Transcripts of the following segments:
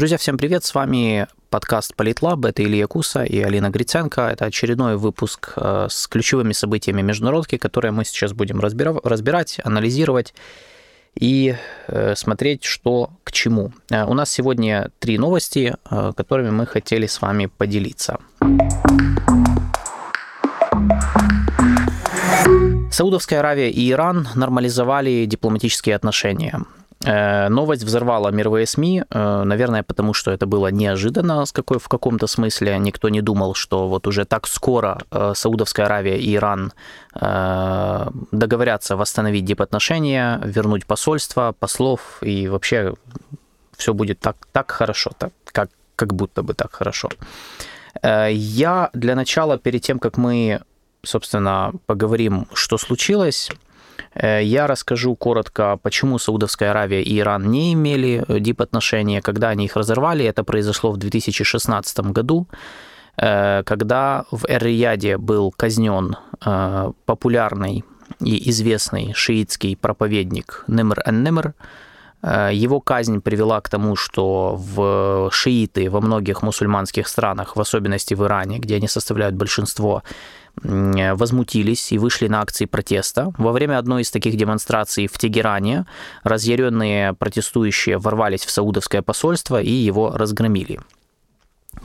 Друзья, всем привет, с вами подкаст «Политлаб», это Илья Куса и Алина Гриценко. Это очередной выпуск с ключевыми событиями международки, которые мы сейчас будем разбирать, анализировать и смотреть, что к чему. У нас сегодня три новости, которыми мы хотели с вами поделиться. Саудовская Аравия и Иран нормализовали дипломатические отношения. Новость взорвала мировые СМИ, наверное, потому что это было неожиданно в каком-то смысле. Никто не думал, что вот уже так скоро Саудовская Аравия и Иран договорятся восстановить дипотношения, вернуть посольство, послов, и вообще все будет так хорошо, как будто бы так хорошо. Я для начала, перед тем, как мы, собственно, поговорим, что случилось, я расскажу коротко, почему Саудовская Аравия и Иран не имели дипотношения, когда они их разорвали. Это произошло в 2016 году, когда в Эр-Рияде был казнен популярный и известный шиитский проповедник Нимр ан Нимр. Его казнь привела к тому, что шииты во многих мусульманских странах, в особенности в Иране, где они составляют большинство, возмутились и вышли на акции протеста. Во время одной из таких демонстраций в Тегеране разъяренные протестующие ворвались в саудовское посольство и его разгромили.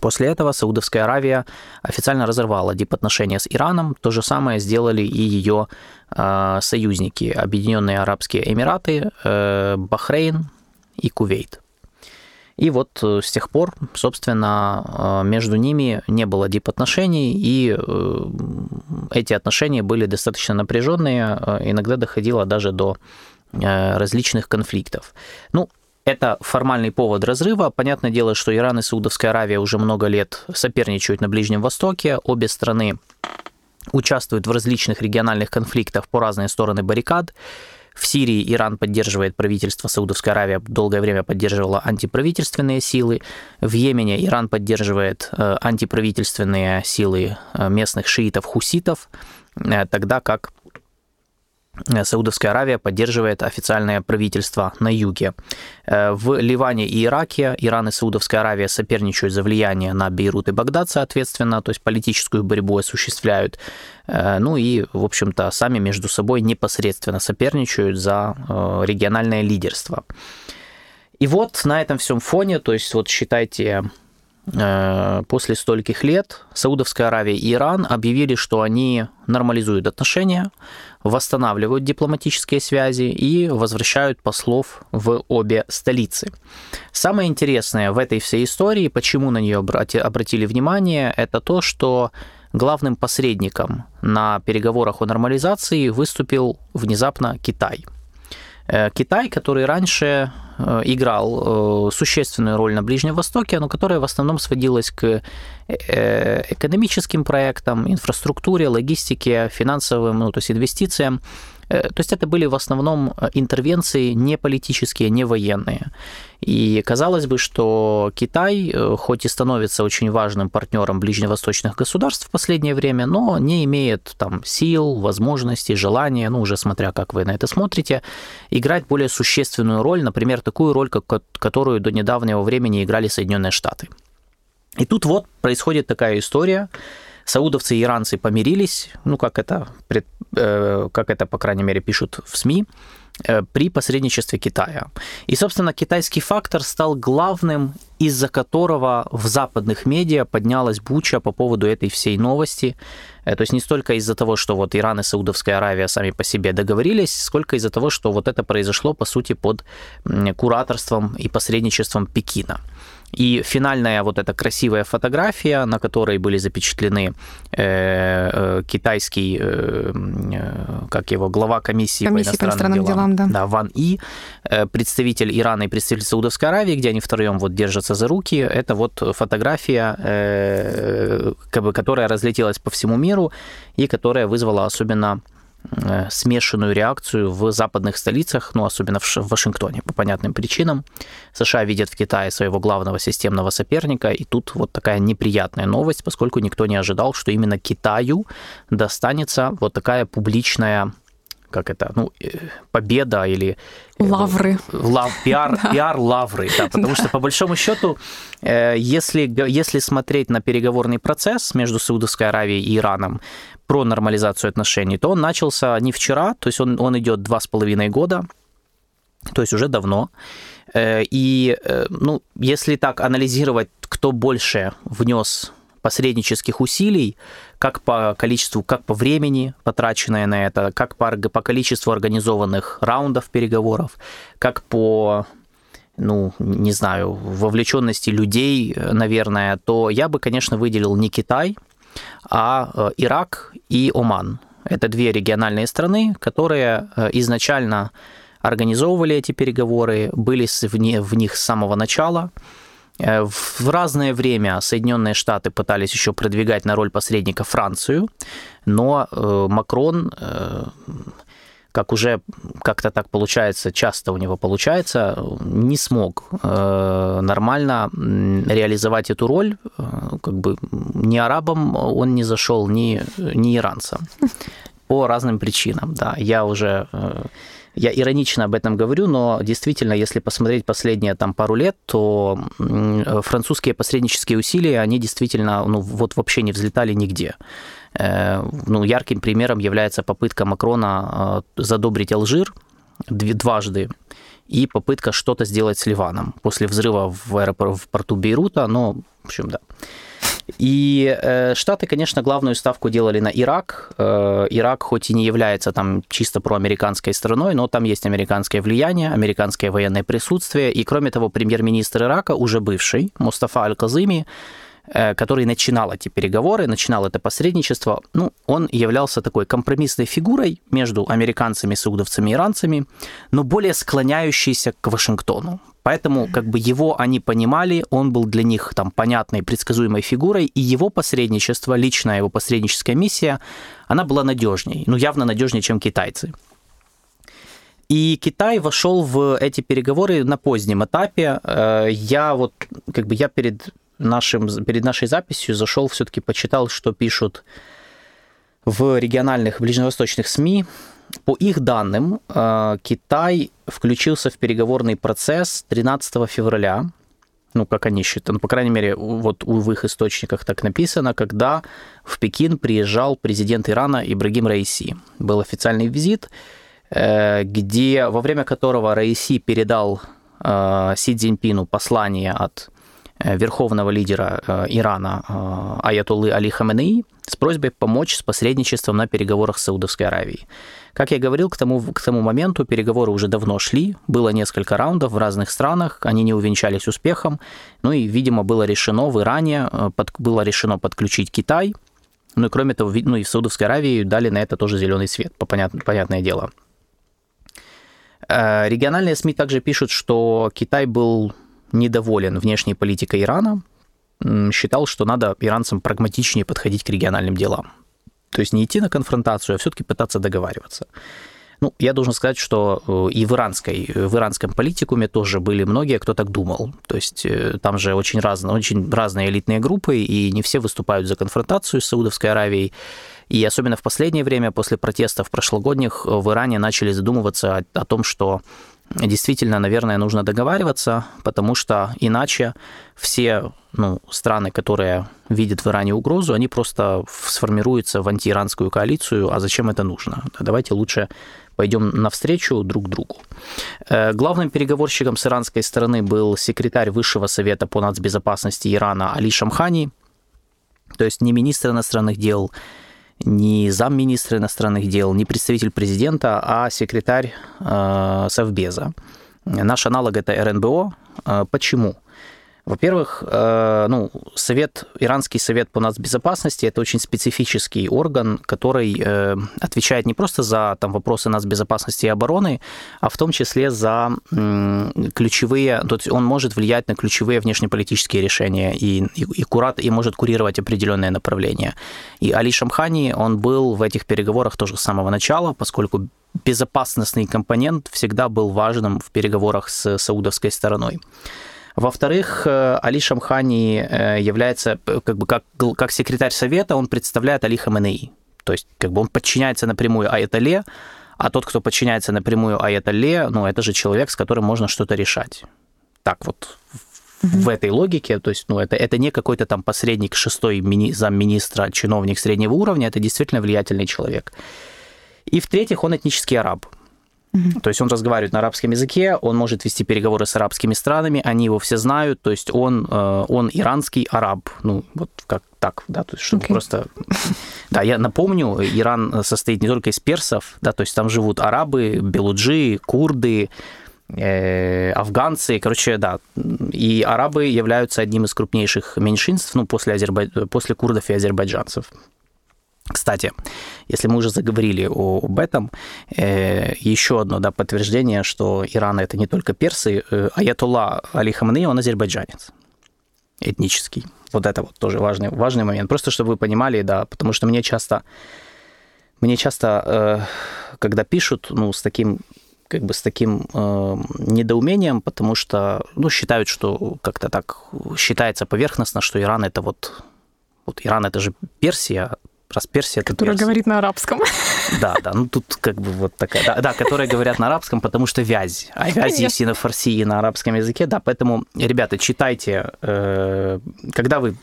После этого Саудовская Аравия официально разорвала дипотношения с Ираном. То же самое сделали и ее союзники, Объединенные Арабские Эмираты, Бахрейн и Кувейт. И вот с тех пор, собственно, между ними не было дипотношений, и эти отношения были достаточно напряженные, иногда доходило даже до различных конфликтов. Ну, это формальный повод разрыва. Понятное дело, что Иран и Саудовская Аравия уже много лет соперничают на Ближнем Востоке. Обе страны участвуют в различных региональных конфликтах по разные стороны баррикад. В Сирии Иран поддерживает правительство, Саудовская Аравия долгое время поддерживала антиправительственные силы. В Йемене Иран поддерживает антиправительственные силы местных шиитов-хуситов, тогда как Саудовская Аравия поддерживает официальное правительство на юге. В Ливане и Ираке Иран и Саудовская Аравия соперничают за влияние на Бейрут и Багдад, соответственно, то есть политическую борьбу осуществляют. Ну и, в общем-то, сами между собой непосредственно соперничают за региональное лидерство. И вот на этом всем фоне, то есть вот считайте, после стольких лет Саудовская Аравия и Иран объявили, что они нормализуют отношения, восстанавливают дипломатические связи и возвращают послов в обе столицы. Самое интересное в этой всей истории, почему на нее обратили внимание, это то, что главным посредником на переговорах о нормализации выступил внезапно Китай. Китай, который раньше играл существенную роль на Ближнем Востоке, но которая в основном сводилась к экономическим проектам, инфраструктуре, логистике, финансовым, ну, то есть инвестициям. То есть это были в основном интервенции не политические, не военные. И казалось бы, что Китай, хоть и становится очень важным партнером ближневосточных государств в последнее время, но не имеет там сил, возможностей, желания, ну уже смотря как вы на это смотрите, играть более существенную роль, например, такую роль, которую до недавнего времени играли Соединенные Штаты. И тут вот происходит такая история. Саудовцы и иранцы помирились, ну, как это, по крайней мере, пишут в СМИ, при посредничестве Китая. И, собственно, китайский фактор стал главным, из-за которого в западных медиа поднялась буча по поводу этой всей новости. То есть не столько из-за того, что вот Иран и Саудовская Аравия сами по себе договорились, сколько из-за того, что вот это произошло, по сути, под кураторством и посредничеством Пекина. И финальная вот эта красивая фотография, на которой были запечатлены китайский, как его, глава комиссии по иностранным делам, да, Ван И, представитель Ирана и представитель Саудовской Аравии, где они втроем вот держатся за руки. Это вот фотография, которая разлетелась по всему миру и которая вызвала особенно смешанную реакцию в западных столицах, ну, особенно в Вашингтоне, по понятным причинам. США видят в Китае своего главного системного соперника, и тут вот такая неприятная новость, поскольку никто не ожидал, что именно Китаю достанется вот такая публичная, как это, ну, победа или... Лавры. Пиар, пиар лавры, да, потому что, по большому счету, если смотреть на переговорный процесс между Саудовской Аравией и Ираном про нормализацию отношений, то он начался не вчера, то есть он идет 2,5 года, то есть уже давно. И, ну, если так анализировать, кто больше внес посреднических усилий, как по количеству, как по времени, потраченное на это, как по количеству организованных раундов переговоров, как по, ну, не знаю, вовлеченности людей, наверное, то я бы, конечно, выделил не Китай, а Ирак и Оман. Это две региональные страны, которые изначально организовывали эти переговоры, были в них с самого начала. В разное время Соединенные Штаты пытались еще продвигать на роль посредника Францию, но Макрон, как уже как-то так получается, часто у него получается, не смог нормально реализовать эту роль. Как бы ни арабам он не зашел, ни иранцам. По разным причинам, да. Я иронично об этом говорю, но действительно, если посмотреть последние там пару лет, то французские посреднические усилия, они действительно, ну, вот вообще не взлетали нигде. Ну, ярким примером является попытка Макрона задобрить Алжир дважды и попытка что-то сделать с Ливаном после взрыва в порту Бейрута, но, в общем, да. И Штаты, конечно, главную ставку делали на Ирак. Ирак хоть и не является там чисто проамериканской страной, но там есть американское влияние, американское военное присутствие. И, кроме того, премьер-министр Ирака, уже бывший, Мустафа Аль-Казими, который начинал эти переговоры, начинал это посредничество, ну, он являлся такой компромиссной фигурой между американцами, саудовцами и иранцами, но более склоняющейся к Вашингтону. Поэтому как бы его они понимали, он был для них там понятной, предсказуемой фигурой, и его посредничество, личная его посредническая миссия, она была надежней, ну, явно надежнее, чем китайцы. И Китай вошел в эти переговоры на позднем этапе. Я перед нашей записью зашел, все-таки почитал, что пишут в региональных ближневосточных СМИ. По их данным, Китай включился в переговорный процесс 13 февраля, ну, как они считают, ну, по крайней мере, вот в их источниках так написано, когда в Пекин приезжал президент Ирана Ибрагим Раиси. Был официальный визит, во время которого Раиси передал Си Цзиньпину послание от верховного лидера Ирана аятоллы Али Хаменеи с просьбой помочь с посредничеством на переговорах с Саудовской Аравией. Как я говорил, к тому моменту переговоры уже давно шли, было несколько раундов в разных странах, они не увенчались успехом, ну и, видимо, было решено в Иране, было решено подключить Китай, ну и, кроме того, ну и в Саудовской Аравии дали на это тоже зеленый свет, понятное дело. Региональные СМИ также пишут, что Китай был недоволен внешней политикой Ирана, считал, что надо иранцам прагматичнее подходить к региональным делам. То есть не идти на конфронтацию, а все-таки пытаться договариваться. Ну, я должен сказать, что и в иранском политикуме тоже были многие, кто так думал. То есть там же очень разные элитные группы, и не все выступают за конфронтацию с Саудовской Аравией. И особенно в последнее время, после протестов прошлогодних, в Иране начали задумываться о том, что действительно, наверное, нужно договариваться, потому что иначе все, ну, страны, которые видят в Иране угрозу, они просто сформируются в антииранскую коалицию, а зачем это нужно? Давайте лучше пойдем навстречу друг другу. Главным переговорщиком с иранской стороны был секретарь Высшего совета по нацбезопасности Ирана Али Шамхани, то есть не министр иностранных дел, не замминистра иностранных дел, не представитель президента, а секретарь Совбеза. Наш аналог – это РНБО. Почему? Во-первых, Иранский совет по нацбезопасности – это очень специфический орган, который отвечает не просто за там вопросы нацбезопасности и обороны, а в том числе за ключевые, то есть он может влиять на ключевые внешнеполитические решения и может курировать определенные направления. И Али Шамхани, он был в этих переговорах тоже с самого начала, поскольку безопасностный компонент всегда был важным в переговорах с саудовской стороной. Во-вторых, Али Шамхани является, как секретарь совета, он представляет Али Хаменеи. То есть, он подчиняется напрямую аятолле, А тот, кто подчиняется напрямую аятолле, ну, это же человек, с которым можно что-то решать. Так вот, в этой логике, то есть, ну, это не какой-то там посредник, шестой замминистра, чиновник среднего уровня, это действительно влиятельный человек. И в-третьих, он этнический араб. То есть он разговаривает на арабском языке, он может вести переговоры с арабскими странами, они его все знают, то есть он иранский араб, ну, вот как так, да, то есть чтобы просто... Да, я напомню, Иран состоит не только из персов, да, то есть там живут арабы, белуджи, курды, афганцы, короче, да, и арабы являются одним из крупнейших меньшинств, ну, после курдов и азербайджанцев. Кстати, если мы уже заговорили об этом, еще одно, да, подтверждение, что Иран — это не только персы. Аятолла Али Хаменеи, он азербайджанец этнический. Вот это вот тоже важный момент. Просто чтобы вы понимали, да, потому что мне часто когда пишут, ну, с таким недоумением, потому что, ну, считают, что как-то так считается поверхностно, что Иран — это вот Иран — это же Персия, раз Персия, которая говорит на арабском. Да, ну тут как бы вот такая... Да, которые говорят на арабском, потому что вязь. А вязь есть и на фарси, и на арабском языке. Да, поэтому, ребята, читайте, когда вы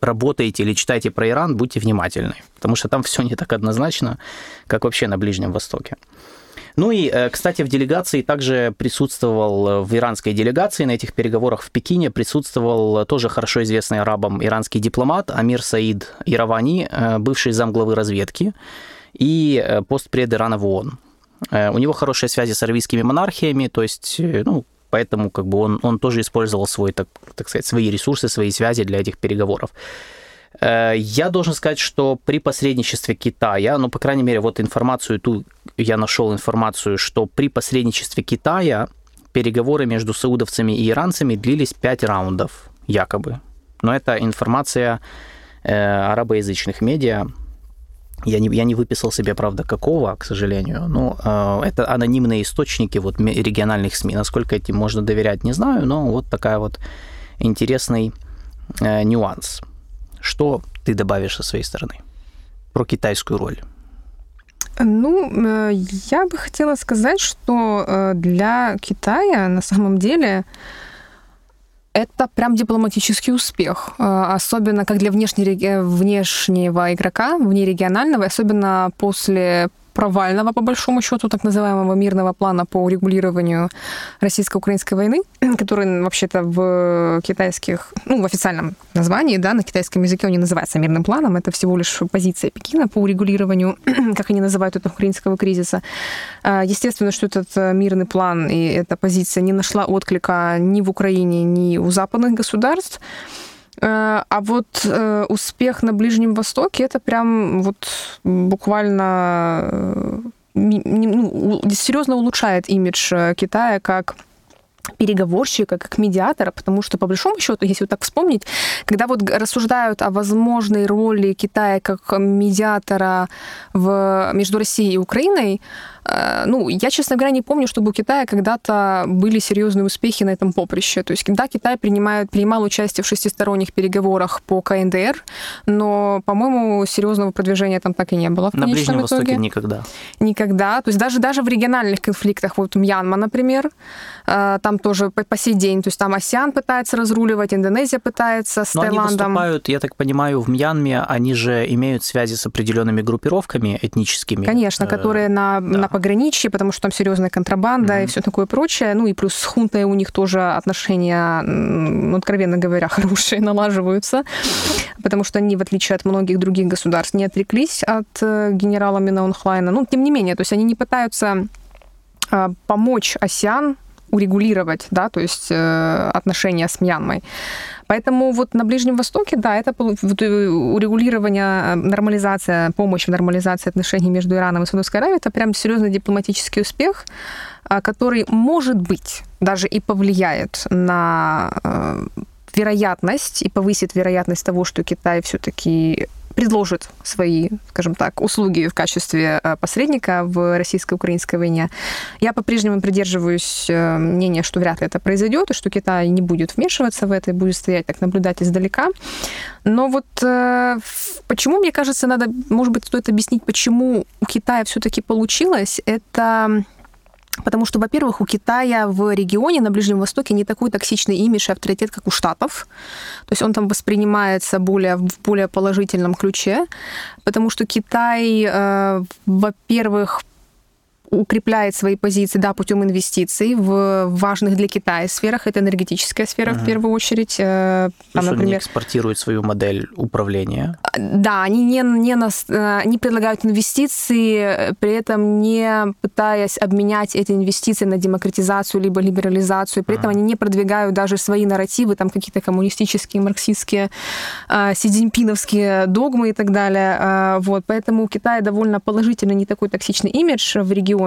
работаете или читаете про Иран, будьте внимательны, потому что там все не так однозначно, как вообще на Ближнем Востоке. Ну и, кстати, в делегации также присутствовал, в иранской делегации на этих переговорах в Пекине присутствовал тоже хорошо известный арабам иранский дипломат Амир Саид Ировани, бывший замглавы разведки и постпред Ирана в ООН. У него хорошие связи с аравийскими монархиями, то есть, ну, поэтому как бы он тоже использовал свой, так сказать, свои ресурсы, свои связи для этих переговоров. Я должен сказать, что при посредничестве Китая, ну, по крайней мере, вот информацию, тут я нашел информацию, что при посредничестве Китая переговоры между саудовцами и иранцами длились 5 раундов, якобы. Но это информация арабоязычных медиа. Я не выписал себе, правда, какого, к сожалению. Но это анонимные источники вот, региональных СМИ. Насколько этим можно доверять, не знаю, но вот такая вот интересный нюанс. Что ты добавишь со своей стороны про китайскую роль? Ну, я бы хотела сказать, что для Китая на самом деле это прям дипломатический успех, особенно как для внешнего игрока, внерегионального, особенно после провального, по большому счету, так называемого мирного плана по урегулированию российско-украинской войны, который вообще-то в китайских, ну, в официальном названии, да, на китайском языке он не называется мирным планом, это всего лишь позиция Пекина по урегулированию, как они называют, этого украинского кризиса. Естественно, что этот мирный план и эта позиция не нашла отклика ни в Украине, ни у западных государств. А вот успех на Ближнем Востоке — это прям вот буквально серьезно улучшает имидж Китая как переговорщика, как медиатора, потому что, по большому счету, если вот так вспомнить, когда вот рассуждают о возможной роли Китая как медиатора между Россией и Украиной, ну, я, честно говоря, не помню, чтобы у Китая когда-то были серьезные успехи на этом поприще. То есть, да, Китай принимал участие в шестисторонних переговорах по КНДР, но, по-моему, серьезного продвижения там так и не было. На Ближнем Востоке никогда. Никогда. То есть даже в региональных конфликтах, вот Мьянма, например, там тоже по сей день, то есть там АСЕАН пытается разруливать, Индонезия пытается с Таиландом. Но они выступают, я так понимаю, в Мьянме, они же имеют связи с определенными группировками этническими. Конечно, которые на пограничье, потому что там серьезная контрабанда и все такое прочее. Ну и плюс с хунтой у них тоже отношения, ну, откровенно говоря, хорошие налаживаются, потому что они, в отличие от многих других государств, не отреклись от генерала Мина Онхлайна. Ну, тем не менее, то есть они не пытаются помочь АСЕАН урегулировать, да, то есть отношения с Мьянмой. Поэтому вот на Ближнем Востоке, да, это урегулирование, нормализация, помощь в нормализации отношений между Ираном и Саудовской Аравией, это прям серьезный дипломатический успех, который, может быть, даже и повлияет на вероятность и повысит вероятность того, что Китай все-таки предложит свои, скажем так, услуги в качестве посредника в российско-украинской войне. Я по-прежнему придерживаюсь мнения, что вряд ли это произойдет, и что Китай не будет вмешиваться в это, и будет стоять, так наблюдать издалека. Но вот почему, мне кажется, надо, может быть, стоит объяснить, почему у Китая все-таки получилось, это... Потому что, во-первых, у Китая в регионе на Ближнем Востоке не такой токсичный имидж и авторитет, как у Штатов. То есть он там воспринимается в более положительном ключе, потому что Китай, во-первых, укрепляет свои позиции, да, путем инвестиций в важных для Китая сферах. Это энергетическая сфера, в первую очередь. Там, например, они экспортируют свою модель управления. Да, они не предлагают инвестиции, при этом не пытаясь обменять эти инвестиции на демократизацию либо либерализацию. При этом они не продвигают даже свои нарративы, там какие-то коммунистические, марксистские, си цзиньпиновские догмы и так далее. Вот. Поэтому у Китая довольно положительный, не такой токсичный имидж в регионе,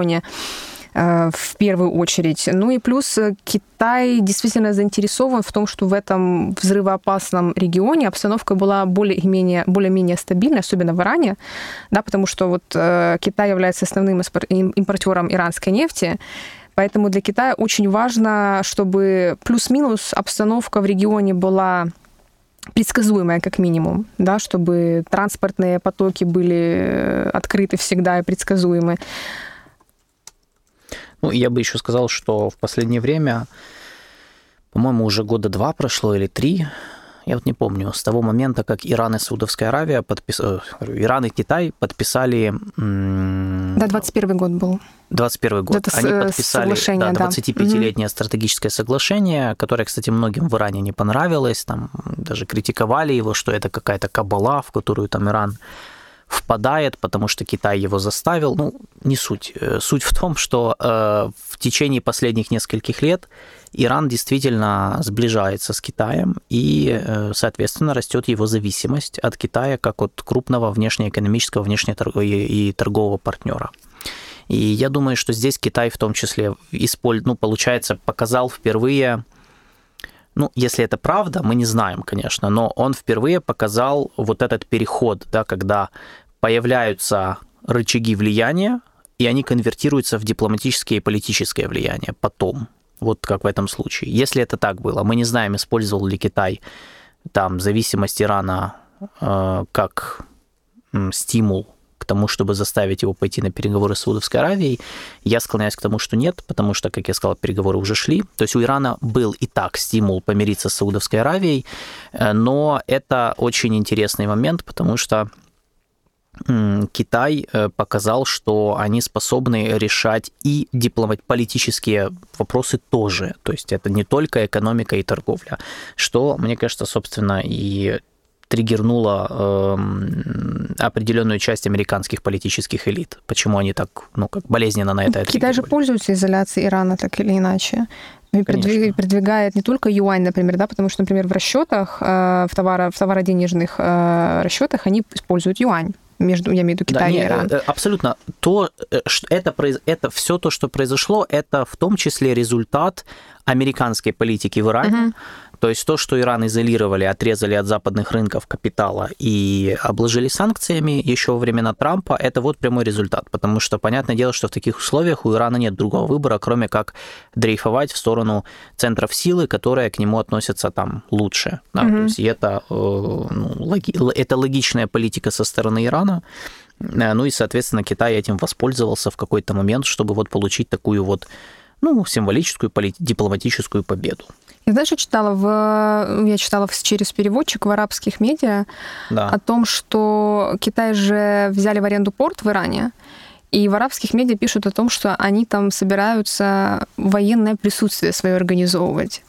в первую очередь. Ну и плюс Китай действительно заинтересован в том, что в этом взрывоопасном регионе обстановка была более-менее стабильной, особенно в Иране, да, потому что вот Китай является основным импортером иранской нефти, поэтому для Китая очень важно, чтобы плюс-минус обстановка в регионе была предсказуемая, как минимум, да, чтобы транспортные потоки были открыты всегда и предсказуемы. Ну, я бы еще сказал, что в последнее время, по-моему, уже года 2 прошло или 3, я вот не помню, с того момента, как Иран и Саудовская Аравия Иран и Китай подписали... Да, 21 год был. 21 год. Это они подписали 25-летнее стратегическое соглашение, которое, кстати, многим в Иране не понравилось, там даже критиковали его, что это какая-то кабала, в которую там Иран впадает, потому что Китай его заставил. Ну, не суть. Суть в том, что в течение последних нескольких лет Иран действительно сближается с Китаем, и, соответственно, растет его зависимость от Китая как от крупного внешнеэкономического, торгового партнера. И я думаю, что здесь Китай в том числе показал впервые... Ну, если это правда, мы не знаем, конечно, но он впервые показал вот этот переход, да, когда появляются рычаги влияния, и они конвертируются в дипломатическое и политическое влияние потом, вот как в этом случае. Если это так было, мы не знаем, использовал ли Китай там зависимость Ирана как стимул к тому, чтобы заставить его пойти на переговоры с Саудовской Аравией. Я склоняюсь к тому, что нет, потому что, как я сказал, переговоры уже шли. То есть у Ирана был и так стимул помириться с Саудовской Аравией, но это очень интересный момент, потому что Китай показал, что они способны решать и политические вопросы тоже. То есть это не только экономика и торговля, что, мне кажется, собственно, и триггернула определенную часть американских политических элит. Почему они так, болезненно на это отреагировали? Китай же пользуется изоляцией Ирана так или иначе. И продвигает не только юань, например, да, потому что, например, в расчетах, в товароденежных расчетах они используют юань. Я имею в виду Китай и Иран. Абсолютно. Это все то, что произошло, это в том числе результат американской политики в Иране. То есть то, что Иран изолировали, отрезали от западных рынков капитала и обложили санкциями еще во времена Трампа, это вот прямой результат. Потому что, понятное дело, что в таких условиях у Ирана нет другого выбора, кроме как дрейфовать в сторону центров силы, которые к нему относятся там лучше. Да? То есть это логичная политика со стороны Ирана. Ну и, соответственно, Китай этим воспользовался в какой-то момент, чтобы вот получить такую вот символическую дипломатическую победу. И знаешь, я читала через переводчик в арабских медиа о том, что Китай же взяли в аренду порт в Иране, и в арабских медиа пишут о том, что они там собираются военное присутствие свое организовывать.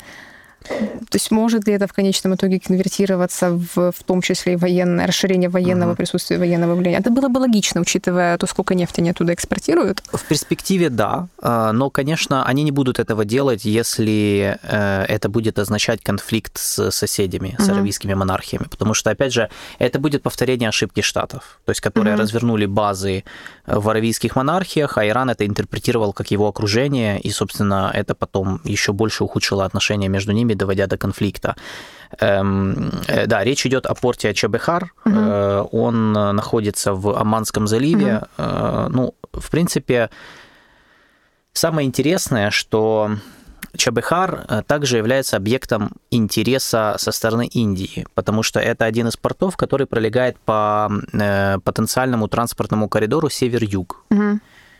То есть может ли это в конечном итоге конвертироваться в том числе и расширение военного присутствия, военного влияния? Это было бы логично, учитывая то, сколько нефти они оттуда экспортируют. В перспективе, да. Но, конечно, они не будут этого делать, если это будет означать конфликт с соседями, с аравийскими монархиями. Потому что, опять же, это будет повторение ошибки Штатов, то есть которые развернули базы в аравийских монархиях, а Иран это интерпретировал как его окружение, и, собственно, это потом еще больше ухудшило отношения между ними, доводя до конфликта. Да, речь идет о порте Чебехар. Угу. Он находится в Оманском заливе. Угу. Ну, в принципе, самое интересное, что Чебехар также является объектом интереса со стороны Индии, потому что это один из портов, который пролегает по потенциальному транспортному коридору север-юг. Угу.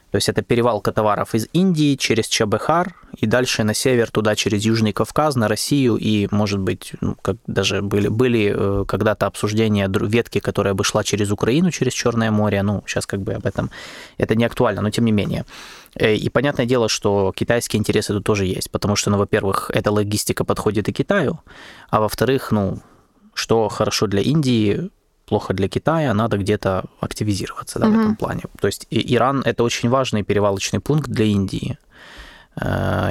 То есть это перевалка товаров из Индии через Чебехар и дальше на север, туда через Южный Кавказ, на Россию. И, может быть, как даже были когда-то обсуждения ветки, которая бы шла через Украину, через Черное море. Ну, сейчас как бы об этом это не актуально, но тем не менее. И понятное дело, что китайские интересы тут тоже есть, потому что, ну, во-первых, эта логистика подходит и Китаю, а во-вторых, ну, что хорошо для Индии, плохо для Китая, надо где-то активизироваться, да, в этом плане. То есть Иран – это очень важный перевалочный пункт для Индии.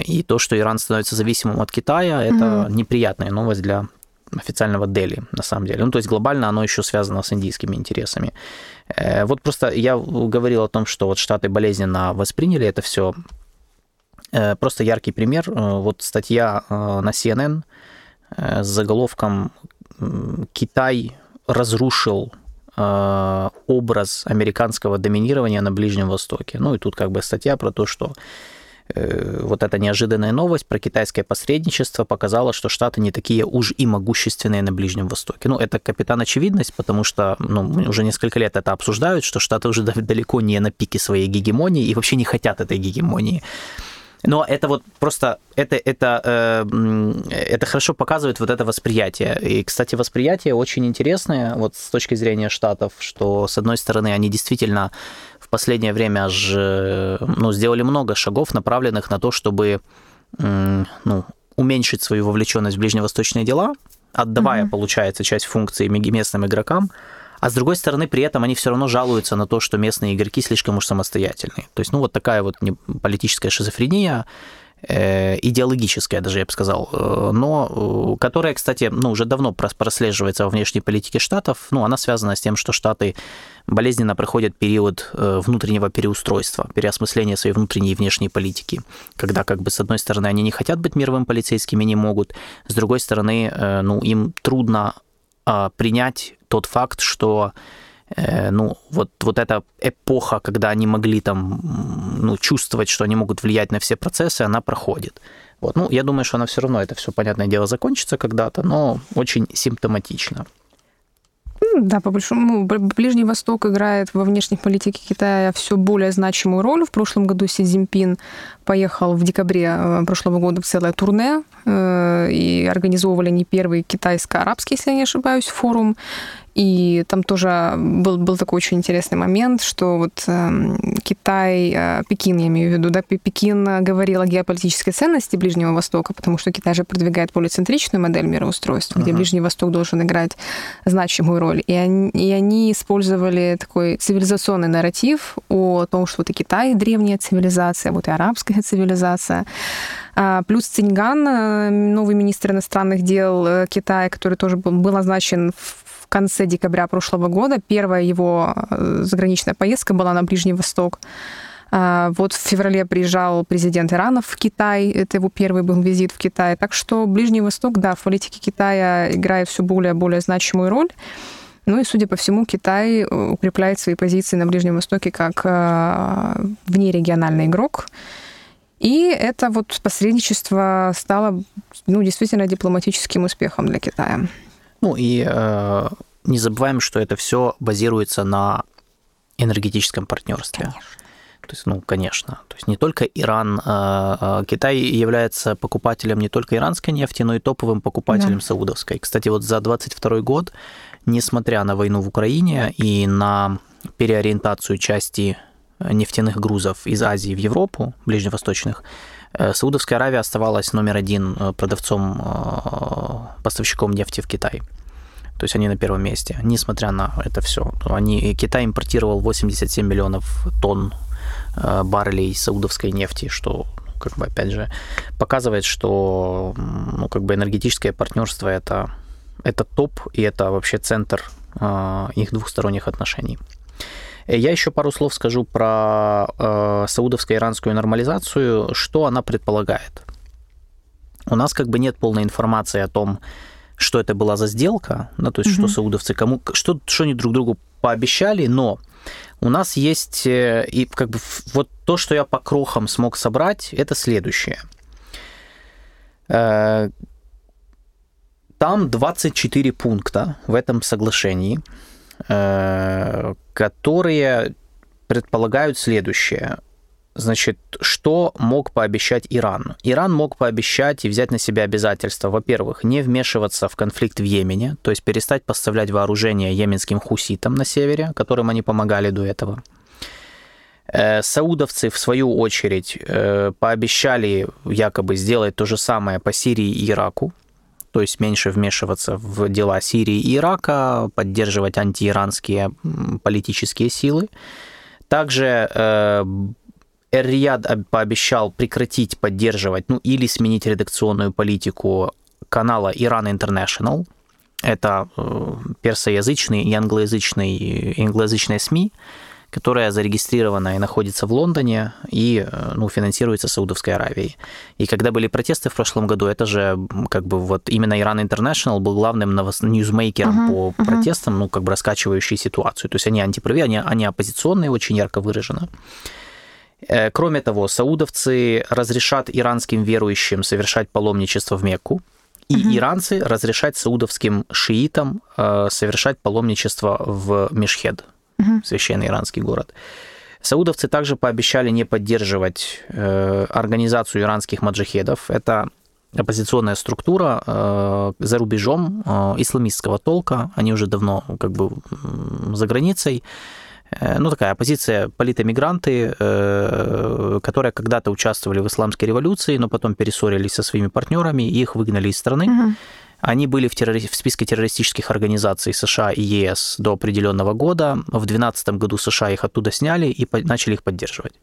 И то, что Иран становится зависимым от Китая, это неприятная новость для официального Дели, на самом деле. Ну, то есть глобально оно еще связано с индийскими интересами. Вот просто я говорил о том, что вот Штаты болезненно восприняли это все. Просто яркий пример. Вот статья на CNN с заголовком «Китай разрушил образ американского доминирования на Ближнем Востоке». Ну и тут как бы статья про то, что вот эта неожиданная новость про китайское посредничество показала, что Штаты не такие уж и могущественные на Ближнем Востоке. Ну, это капитан очевидность, потому что, ну, уже несколько лет это обсуждают, что Штаты уже далеко не на пике своей гегемонии и вообще не хотят этой гегемонии. Но это вот просто, это хорошо показывает вот это восприятие. И, кстати, восприятие очень интересное вот с точки зрения Штатов, что, с одной стороны, они действительно в последнее время же, ну, сделали много шагов, направленных на то, чтобы, ну, уменьшить свою вовлеченность в ближневосточные дела, отдавая, получается, часть функций местным игрокам. А с другой стороны, при этом они все равно жалуются на то, что местные игроки слишком уж самостоятельные. То есть, ну, вот такая вот политическая шизофрения, идеологическая даже, я бы сказал, но которая, кстати, ну, уже давно прослеживается во внешней политике Штатов. Ну, она связана с тем, что Штаты болезненно проходят период внутреннего переустройства, переосмысления своей внутренней и внешней политики, когда, как бы, с одной стороны, они не хотят быть мировым полицейскими, не могут, с другой стороны, ну, им трудно принять тот факт, что, ну, вот эта эпоха, когда они могли там, ну, чувствовать, что они могут влиять на все процессы, она проходит. Вот. Ну, я думаю, что она все равно, это все, понятное дело, закончится когда-то, но очень симптоматично. Да, по большому, Ближний Восток играет во внешней политике Китая все более значимую роль. В прошлом году Си Цзиньпин поехал в декабре прошлого года в целое турне, и организовывали не первый китайско-арабский, если я не ошибаюсь, форум. И там тоже был такой очень интересный момент, что вот Китай, Пекин, я имею в виду, да, Пекин говорил о геополитической ценности Ближнего Востока, потому что Китай же продвигает полицентричную модель мироустройства, где Ближний Восток должен играть значимую роль. И они использовали такой цивилизационный нарратив о том, что вот и Китай древняя цивилизация, вот и арабская цивилизация. Плюс Циньган, новый министр иностранных дел Китая, который тоже был назначен в конце декабря прошлого года. Первая его заграничная поездка была на Ближний Восток. Вот в феврале приезжал президент Ирана в Китай, это его первый был визит в Китай. Так что Ближний Восток, да, в политике Китая играет все более значимую роль. Ну и, судя по всему, Китай укрепляет свои позиции на Ближнем Востоке как внерегиональный игрок. И это вот посредничество стало, ну, действительно дипломатическим успехом для Китая. Ну и не забываем, что это все базируется на энергетическом партнерстве. Конечно. То есть, ну, конечно. То есть не только Иран, Китай является покупателем не только иранской нефти, но и топовым покупателем саудовской. Кстати, вот за 22 год, несмотря на войну в Украине и на переориентацию части нефтяных грузов из Азии в Европу, ближневосточных, Саудовская Аравия оставалась номер один продавцом, поставщиком нефти в Китай. То есть они на первом месте, несмотря на это все. Китай импортировал 87 миллионов тонн баррелей саудовской нефти, что, как бы, опять же, показывает, что, ну, как бы, энергетическое партнерство это топ, и это вообще центр их двухсторонних отношений. Я еще пару слов скажу про саудовско-иранскую нормализацию, что она предполагает. У нас как бы нет полной информации о том, что это была за сделка, да, то есть что саудовцы кому, что они друг другу пообещали, но у нас есть, и как бы вот то, что я по крохам смог собрать, это следующее. Там 24 пункта в этом соглашении, которые предполагают следующее. Значит, что мог пообещать Иран? Иран мог пообещать и взять на себя обязательства, во-первых, не вмешиваться в конфликт в Йемене, то есть перестать поставлять вооружение йеменским хуситам на севере, которым они помогали до этого. Саудовцы, в свою очередь, пообещали якобы сделать то же самое по Сирии и Ираку, то есть меньше вмешиваться в дела Сирии и Ирака, поддерживать антииранские политические силы. Также Эр-Рияд пообещал прекратить поддерживать, ну или сменить редакционную политику канала Iran International. Это персоязычный и англоязычные СМИ, которая зарегистрирована и находится в Лондоне и финансируется Саудовской Аравией. И когда были протесты в прошлом году, это же как бы вот именно Iran International был главным ньюзмейкером по протестам, раскачивающей ситуацию. То есть они антиправые, они оппозиционные, очень ярко выражено. Кроме того, саудовцы разрешат иранским верующим совершать паломничество в Мекку, и иранцы разрешат саудовским шиитам совершать паломничество в Мешхед, священный иранский город. Саудовцы также пообещали не поддерживать организацию иранских маджахедов. Это оппозиционная структура за рубежом исламистского толка. Они уже давно за границей. Такая оппозиция, политэмигранты, которые когда-то участвовали в исламской революции, но потом перессорились со своими партнерами, и их выгнали из страны. Они были в списке террористических организаций США и ЕС до определенного года. В 2012 году США их оттуда сняли и начали их поддерживать.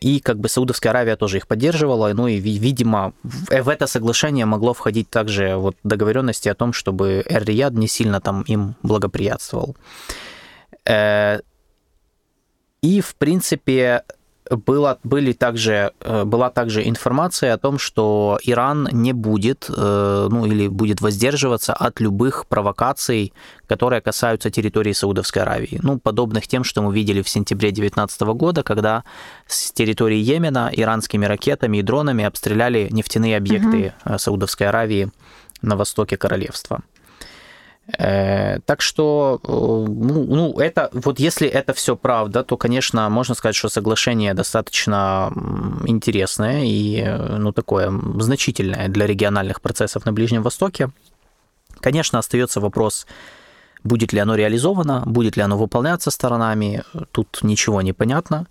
И Саудовская Аравия тоже их поддерживала, и, видимо, в это соглашение могло входить также договоренности о том, чтобы Эр-Рияд не сильно там им благоприятствовал. И, в принципе, была также информация о том, что Иран не будет, или будет воздерживаться от любых провокаций, которые касаются территории Саудовской Аравии. Подобных тем, что мы видели в сентябре 2019 года, когда с территории Йемена иранскими ракетами и дронами обстреляли нефтяные объекты Саудовской Аравии на востоке королевства. Так что, это, если это все правда, то, конечно, можно сказать, что соглашение достаточно интересное и, такое значительное для региональных процессов на Ближнем Востоке. Конечно, остается вопрос, будет ли оно реализовано, будет ли оно выполняться сторонами, тут ничего не понятно.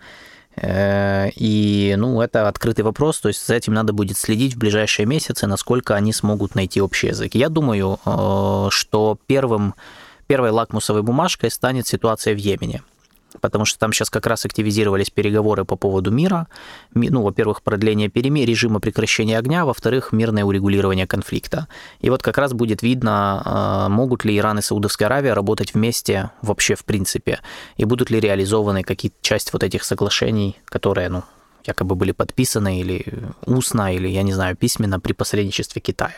И, это открытый вопрос, то есть за этим надо будет следить в ближайшие месяцы, насколько они смогут найти общий язык. Я думаю, что первой лакмусовой бумажкой станет ситуация в Йемене, потому что там сейчас как раз активизировались переговоры по поводу мира. Во-первых, продление перемирия, режима прекращения огня, во-вторых, мирное урегулирование конфликта. И как раз будет видно, могут ли Иран и Саудовская Аравия работать вместе вообще в принципе, и будут ли реализованы какие-то часть этих соглашений, которые, якобы были подписаны или устно, или, я не знаю, письменно при посредничестве Китая.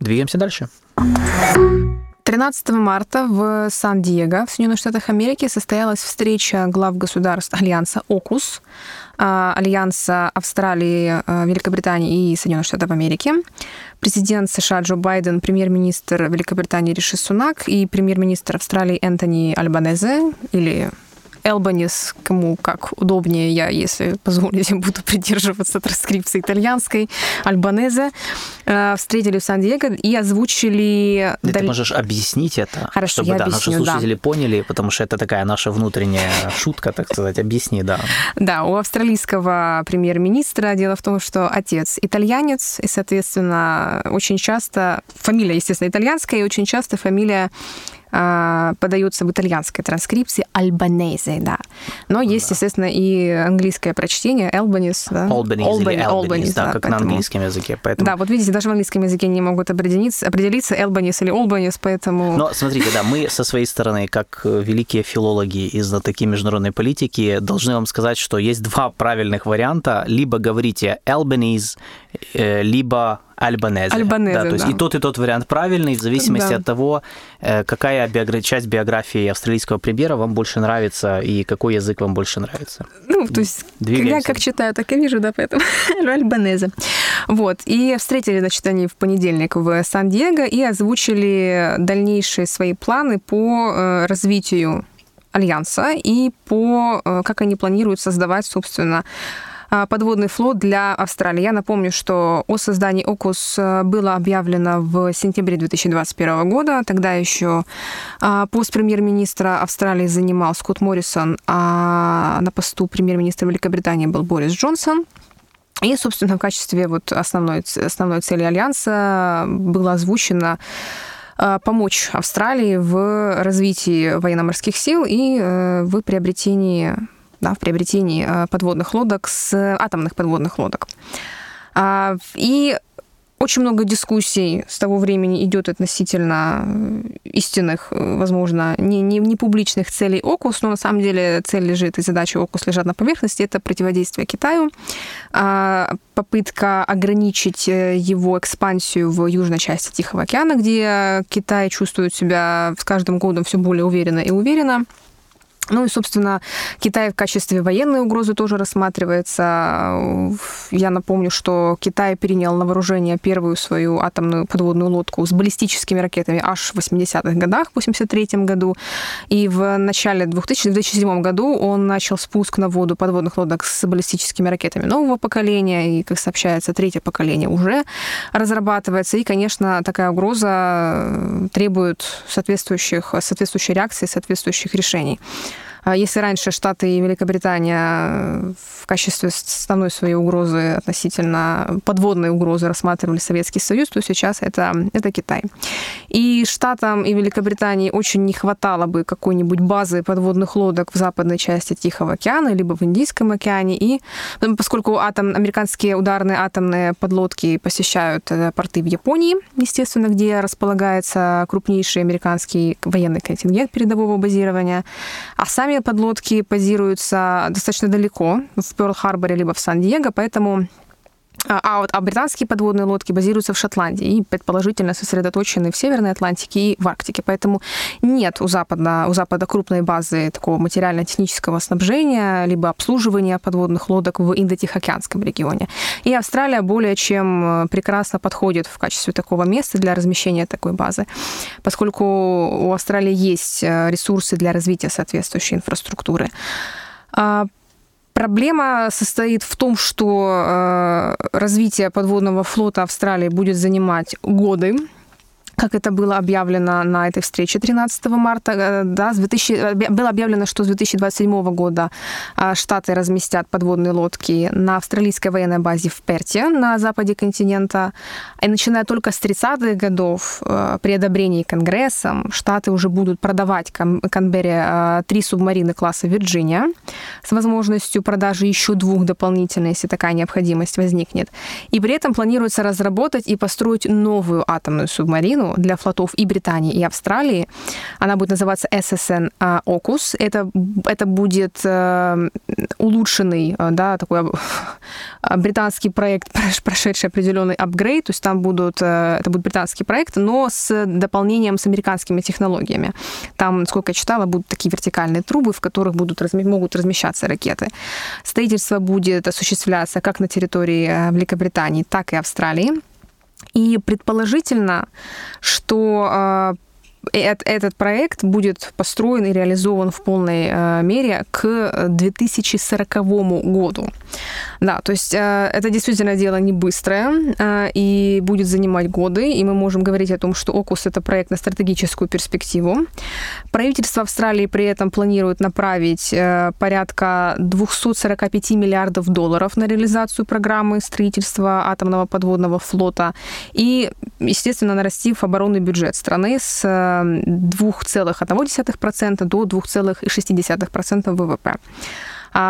Двигаемся дальше. 13 марта в Сан-Диего в Соединенных Штатах Америки состоялась встреча глав государств Альянса ОКУС, Альянса Австралии, Великобритании и Соединенных Штатов Америки. Президент США Джо Байден, премьер-министр Великобритании Риши Сунак и премьер-министр Австралии Энтони Альбанезе, или Элбанис, кому как удобнее, я, если позволите, буду придерживаться транскрипции итальянской, Альбанезе, встретили в Сан-Диего и озвучили... Ты можешь объяснить это, хорошо, чтобы я объясню, наши слушатели поняли, потому что это такая наша внутренняя шутка, так сказать. Объясни, да. Да, у австралийского премьер-министра дело в том, что отец итальянец, и, соответственно, очень часто... Фамилия, естественно, итальянская, и очень часто фамилия подается в итальянской транскрипции Альбанезе, да. Но есть, естественно, и английское прочтение Albanese, да. Albanese, да, как поэтому... на английском языке. Поэтому... Да, вот видите, даже в английском языке не могут определиться Albanese или Albanese, поэтому... Но смотрите, да, мы со своей стороны, как великие филологи и знатоки международной политики, должны вам сказать, что есть два правильных варианта. Либо говорите Albanese, либо... Альбанезе, да, то есть да. И тот вариант правильный, в зависимости от того, какая часть биографии австралийского премьера вам больше нравится и какой язык вам больше нравится. Ну, то есть, я как читаю, так и вижу, да, поэтому Альбанезе. Вот, и встретили, значит, они в понедельник в Сан-Диего и озвучили дальнейшие свои планы по развитию Альянса и по, как они планируют создавать, собственно, подводный флот для Австралии. Я напомню, что о создании AUKUS было объявлено в сентябре 2021 года. Тогда еще пост премьер-министра Австралии занимал Скотт Моррисон, а на посту премьер-министра Великобритании был Борис Джонсон. И, собственно, в качестве вот основной цели Альянса было озвучено помочь Австралии в развитии военно-морских сил и в приобретении... Да, в приобретении подводных лодок, атомных подводных лодок. И очень много дискуссий с того времени идет относительно истинных, возможно, не публичных целей AUKUS, но на самом деле цель лежит и задачи AUKUS лежат на поверхности. Это противодействие Китаю, попытка ограничить его экспансию в южной части Тихого океана, где Китай чувствует себя с каждым годом все более уверенно. Ну и, собственно, Китай в качестве военной угрозы тоже рассматривается. Я напомню, что Китай перенял на вооружение первую свою атомную подводную лодку с баллистическими ракетами аж в 80-х годах, в 83-м году. И в начале 2007 году он начал спуск на воду подводных лодок с баллистическими ракетами нового поколения. И, как сообщается, третье поколение уже разрабатывается. И, конечно, такая угроза требует соответствующей реакции, соответствующих решений. Если раньше Штаты и Великобритания в качестве основной своей угрозы относительно подводной угрозы рассматривали Советский Союз, то сейчас это Китай. И Штатам и Великобритании очень не хватало бы какой-нибудь базы подводных лодок в западной части Тихого океана, либо в Индийском океане. И поскольку американские ударные атомные подлодки посещают порты в Японии, естественно, где располагается крупнейший американский военный контингент передового базирования, а сами подлодки позируются достаточно далеко, в Пёрл-Харборе либо в Сан-Диего, поэтому... А британские подводные лодки базируются в Шотландии и, предположительно, сосредоточены в Северной Атлантике и в Арктике. Поэтому нет у Запада крупной базы такого материально-технического снабжения либо обслуживания подводных лодок в Индо-Тихоокеанском регионе. И Австралия более чем прекрасно подходит в качестве такого места для размещения такой базы, поскольку у Австралии есть ресурсы для развития соответствующей инфраструктуры. Проблема состоит в том, что развитие подводного флота Австралии будет занимать годы, как это было объявлено на этой встрече 13 марта. Да, было объявлено, что с 2027 года Штаты разместят подводные лодки на австралийской военной базе в Перте на западе континента. И начиная только с 30-х годов, при одобрении Конгрессом, Штаты уже будут продавать Канберре 3 субмарины класса «Вирджиния» с возможностью продажи еще 2 дополнительно, если такая необходимость возникнет. И при этом планируется разработать и построить новую атомную субмарину для флотов и Британии, и Австралии. Она будет называться ССН AUKUS. Это будет улучшенный, да, такой британский проект, прошедший определенный апгрейд. То есть это будет британский проект, но с дополнением с американскими технологиями. Там, насколько я читала, будут такие вертикальные трубы, в которых могут размещаться ракеты. Строительство будет осуществляться как на территории Великобритании, так и Австралии. И предположительно, что этот проект будет построен и реализован в полной мере к 2040 году. Да, то есть это действительно дело не быстрое и будет занимать годы, и мы можем говорить о том, что AUKUS — это проект на стратегическую перспективу. Правительство Австралии при этом планирует направить порядка 245 миллиардов долларов на реализацию программы строительства атомного подводного флота и, естественно, нарастив оборонный бюджет страны с 2,1% до 2,6% ВВП.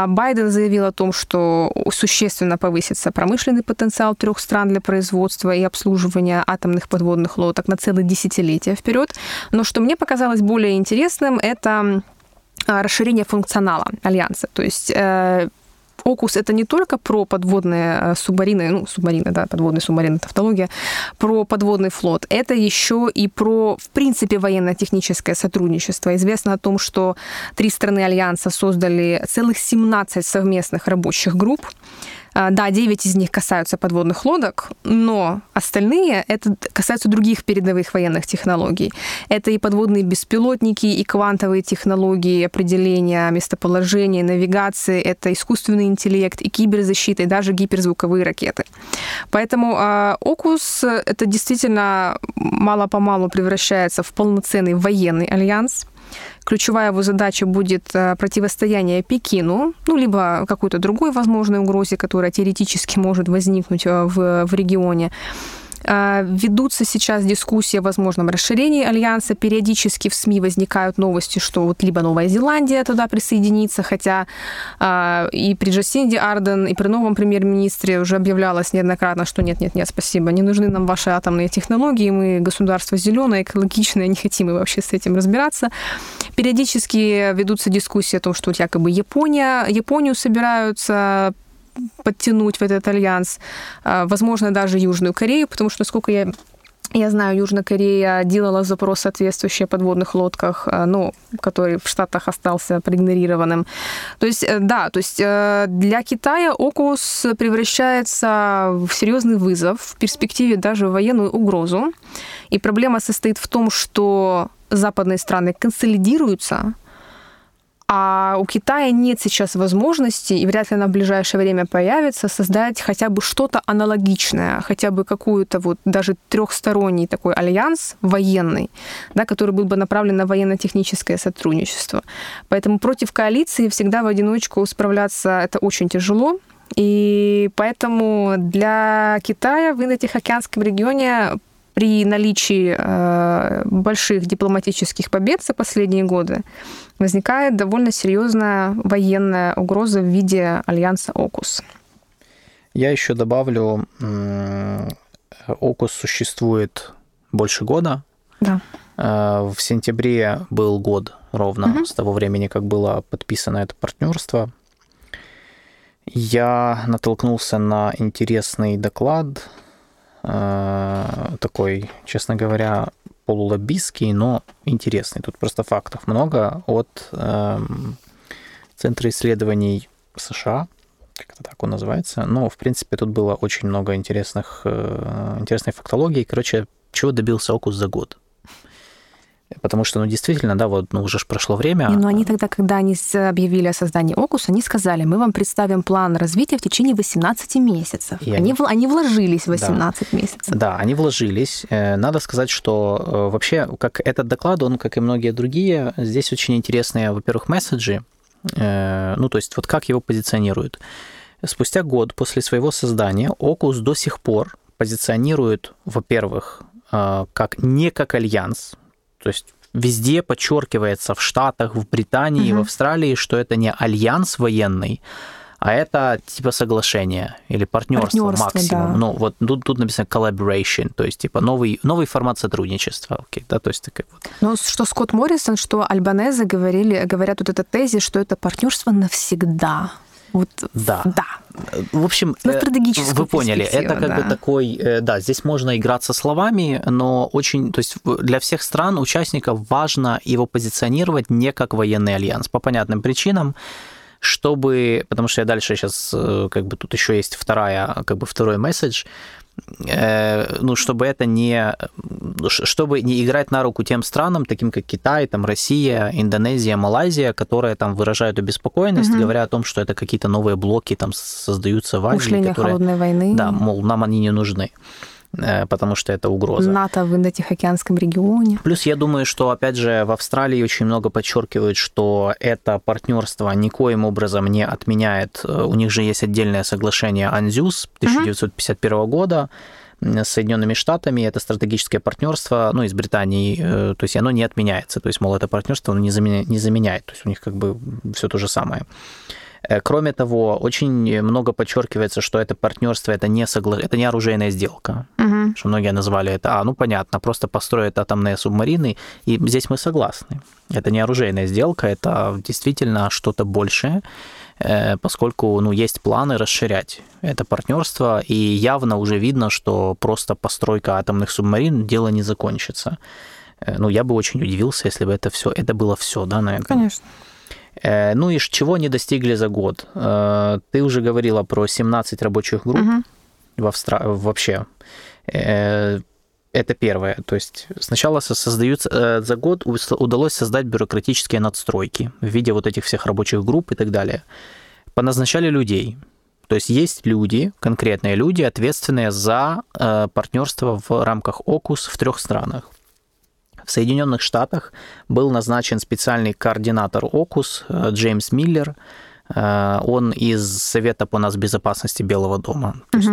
Байден заявил о том, что существенно повысится промышленный потенциал 3 стран для производства и обслуживания атомных подводных лодок на целые десятилетия вперед. Но что мне показалось более интересным, это расширение функционала альянса. То есть ОКУС — это не только про подводные субмарины, подводные субмарины — тавтология, про подводный флот. Это еще и про, в принципе, военно-техническое сотрудничество. Известно о том, что 3 страны Альянса создали целых 17 совместных рабочих групп. Да, 9 из них касаются подводных лодок, но остальные это касаются других передовых военных технологий. Это и подводные беспилотники, и квантовые технологии определения местоположения, навигации, это искусственный интеллект, и киберзащита, и даже гиперзвуковые ракеты. Поэтому ОКУС это действительно мало-помалу превращается в полноценный военный альянс. Ключевая его задача будет противостояние Пекину, либо какой-то другой возможной угрозе, которая теоретически может возникнуть в регионе. Ведутся сейчас дискуссии о возможном расширении альянса. Периодически в СМИ возникают новости, что либо Новая Зеландия туда присоединится, хотя и при Джасинде Арден, и при новом премьер-министре уже объявлялось неоднократно, что нет, спасибо, не нужны нам ваши атомные технологии, мы государство зеленое, экологичное, не хотим и вообще с этим разбираться. Периодически ведутся дискуссии о том, что якобы Японию собираются подтянуть в этот альянс, возможно, даже Южную Корею, потому что, насколько я знаю, Южная Корея делала запрос соответствующий о подводных лодках, который в Штатах остался проигнорированным. То есть для Китая ОКУС превращается в серьезный вызов, в перспективе даже военную угрозу. И проблема состоит в том, что западные страны консолидируются, а у Китая нет сейчас возможности, и вряд ли она в ближайшее время появится, создать хотя бы что-то аналогичное, хотя бы какую-то даже трехсторонний такой альянс военный, который был бы направлен на военно-техническое сотрудничество. Поэтому против коалиции всегда в одиночку справляться это очень тяжело. И поэтому для Китая в Индо-Тихоокеанском регионе при наличии больших дипломатических побед за последние годы возникает довольно серьезная военная угроза в виде альянса ОКУС. Я еще добавлю, ОКУС существует больше года. Да. В сентябре был год ровно с того времени, как было подписано это партнерство. Я натолкнулся на интересный доклад, такой, честно говоря, полулоббистский, но интересный. Тут просто фактов много от Центра исследований США, как-то так он называется. Но, в принципе, тут было очень много интересной фактологии. Короче, чего добился ОКУС за год? Потому что, действительно, уже ж прошло время. Но они тогда, когда они объявили о создании ОКУС, они сказали, мы вам представим план развития в течение 18 месяцев. Они вложились в 18 месяцев. Да, они вложились. Надо сказать, что вообще, как этот доклад, он, как и многие другие, здесь очень интересные, во-первых, месседжи. То есть, как его позиционируют. Спустя год после своего создания ОКУС до сих пор позиционирует, во-первых, не как альянс. То есть везде подчеркивается, в Штатах, в Британии, в Австралии, что это не альянс военный, а это типа соглашение или партнерство максимум. Да. Тут написано collaboration, то есть новый формат сотрудничества. Что Скотт Моррисон, что Альбанезе говорят этот тезис, что это партнерство навсегда. В общем, вы поняли, это бы такой, здесь можно играть со словами, но очень, то есть для всех стран, участников важно его позиционировать не как военный альянс, по понятным причинам, потому что я дальше сейчас, тут еще есть второй месседж, чтобы не играть на руку тем странам, таким как Китай, Россия, Индонезия, Малайзия, которые выражают обеспокоенность, говоря о том, что это какие-то новые блоки создаются в Азии. Ушление холодной войны. Да, нам они не нужны, потому что это угроза. НАТО в Индо-Тихоокеанском регионе. Плюс я думаю, что, опять же, в Австралии очень много подчеркивают, что это партнерство никоим образом не отменяет. У них же есть отдельное соглашение АНЗЮС 1951 года, с Соединенными Штатами, это стратегическое партнерство, ну, из Британии, то есть оно не отменяется, то есть, мол, это партнерство оно не заменяет, то есть у них как бы все то же самое. Кроме того, очень много подчеркивается, что это партнерство, это не оружейная сделка, что многие назвали это, понятно, просто построят атомные субмарины, и здесь мы согласны. Это не оружейная сделка, это действительно что-то большее, поскольку, есть планы расширять это партнерство, и явно уже видно, что просто постройка атомных субмарин, дело не закончится. Я бы очень удивился, если бы это было все, да, наверное? Конечно. И чего они достигли за год? Ты уже говорила про 17 рабочих групп вообще. Это первое. То есть сначала за год удалось создать бюрократические надстройки в виде вот этих всех рабочих групп и так далее. Поназначали людей. То есть люди, конкретные люди, ответственные за партнерство в рамках ОКУС в 3 странах. В Соединенных Штатах был назначен специальный координатор ОКУС Джеймс Миллер. Он из Совета по нацбезопасности Белого дома. То есть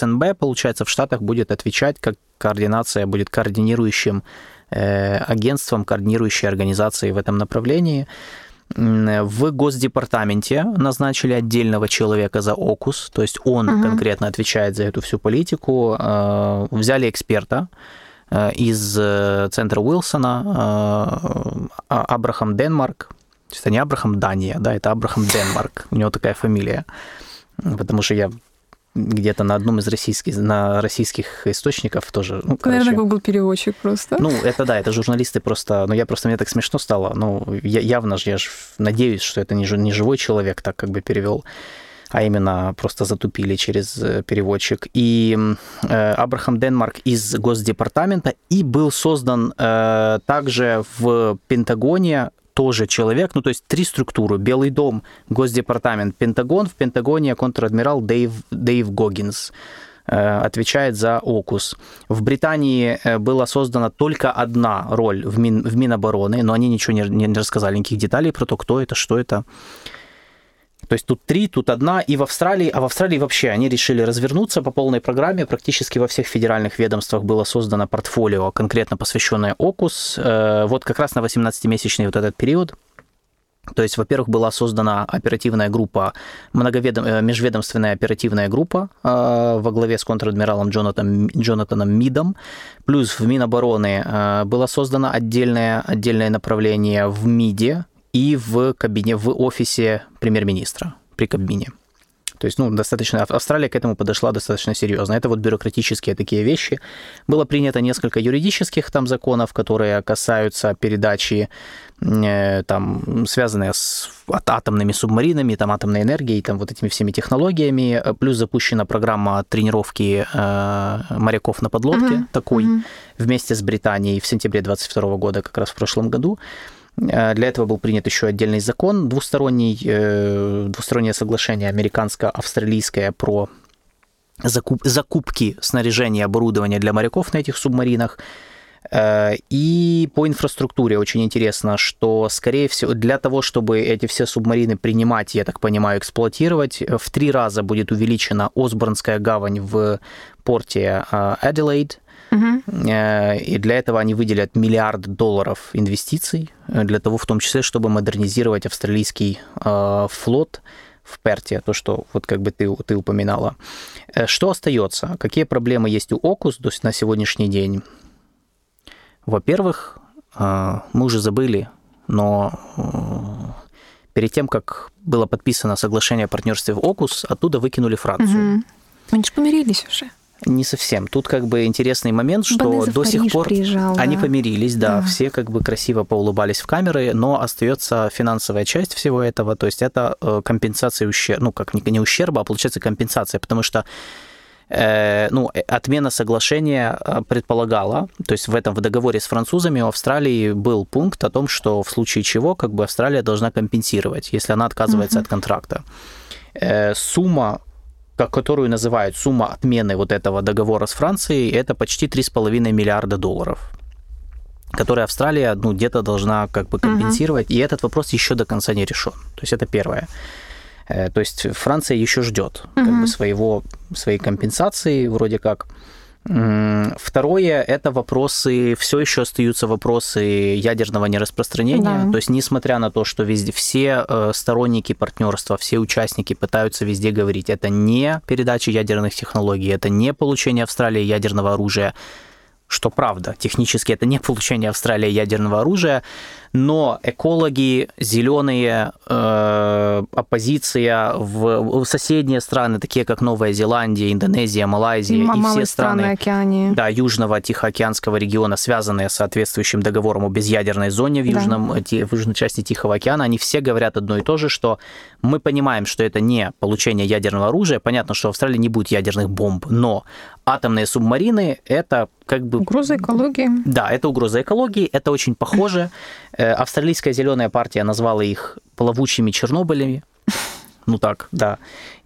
СНБ, получается, в Штатах будет отвечать, как координация будет координирующим агентством, координирующей организацией в этом направлении. В Госдепартаменте назначили отдельного человека за ОКУС, то есть он конкретно отвечает за эту всю политику. Взяли эксперта из центра Уилсона, Абрахам Денмарк. То есть это не Абрахам Дания, да, это Абрахам Денмарк. У него такая фамилия. Потому что я где-то на одном из российских источников тоже... Наверное, Google-переводчик просто. Это журналисты просто... Мне так смешно стало. Я надеюсь, что это не живой человек так как бы перевел, а именно просто затупили через переводчик. И Абрахам Денмарк из Госдепартамента. И был создан также в Пентагоне тоже человек, 3 структуры. Белый дом, Госдепартамент, Пентагон. В Пентагоне контр-адмирал Дэйв Гоггинс отвечает за ОКУС. В Британии была создана только одна роль в Минобороны, но они ничего не рассказали, никаких деталей про то, кто это, что это. То есть тут 3, тут одна, и в Австралии, вообще они решили развернуться по полной программе. Практически во всех федеральных ведомствах было создано портфолио, конкретно посвященное ОКУС. Вот как раз на 18-месячный этот период. То есть, во-первых, была создана оперативная группа, межведомственная оперативная группа во главе с контр-адмиралом Джонатаном Мидом. Плюс в Минобороны было создано отдельное направление в МИДе, и в офисе премьер-министра при Кабмине. То есть, достаточно... Австралия к этому подошла достаточно серьезно. Это вот бюрократические такие вещи. Было принято несколько юридических там законов, которые касаются передачи, связанные с атомными субмаринами, атомной энергией, вот этими всеми технологиями. Плюс запущена программа тренировки моряков на подлодке, вместе с Британией в сентябре 2022 года, как раз в прошлом году. Для этого был принят еще отдельный закон, двустороннее соглашение американско-австралийское про закупки снаряжения и оборудования для моряков на этих субмаринах. И по инфраструктуре очень интересно, что, скорее всего, для того, чтобы эти все субмарины принимать, я так понимаю, эксплуатировать, в 3 раза будет увеличена Осборнская гавань в порте Аделаид. И для этого они выделят $1 миллиард инвестиций, для того, в том числе, чтобы модернизировать австралийский флот в Перте, то, что вот как бы ты упоминала. Что остается? Какие проблемы есть у ОКУС на сегодняшний день? Во-первых, мы уже забыли, но перед тем, как было подписано соглашение о партнерстве в ОКУС, оттуда выкинули Францию. Они же помирились уже. Не совсем. Тут как бы интересный момент, что до сих пор они помирились, да, все как бы красиво поулыбались в камеры, но остается финансовая часть всего этого, то есть это компенсация ущерба, не ущерба, а получается компенсация, потому что отмена соглашения предполагала, то есть в договоре с французами у Австралии был пункт о том, что в случае чего как бы Австралия должна компенсировать, если она отказывается от контракта. Сумма, которую называют сумма отмены вот этого договора с Францией, это почти $3,5 миллиарда, которые Австралия где-то должна как бы компенсировать, и этот вопрос еще до конца не решен. То есть это первое. То есть Франция еще ждет как бы своей компенсации вроде как. Второе, это вопросы, все еще остаются вопросы ядерного нераспространения. Да. То есть, несмотря на то, что везде все сторонники партнерства, все участники пытаются везде говорить, это не передача ядерных технологий, это не получение Австралии ядерного оружия, что правда, технически это не получение Австралии ядерного оружия, но экологи, зеленые, оппозиция в соседние страны, такие как Новая Зеландия, Индонезия, Малайзия и все страны Южного Тихоокеанского региона, связанные с соответствующим договором о безъядерной зоне в южной части Тихого океана, они все говорят одно и то же, что мы понимаем, что это не получение ядерного оружия. Понятно, что в Австралии не будет ядерных бомб, но атомные субмарины – это как бы... Угроза экологии. Да, это угроза экологии, это очень похоже. Австралийская зеленая партия назвала их плавучими Чернобылями. Ну так, да.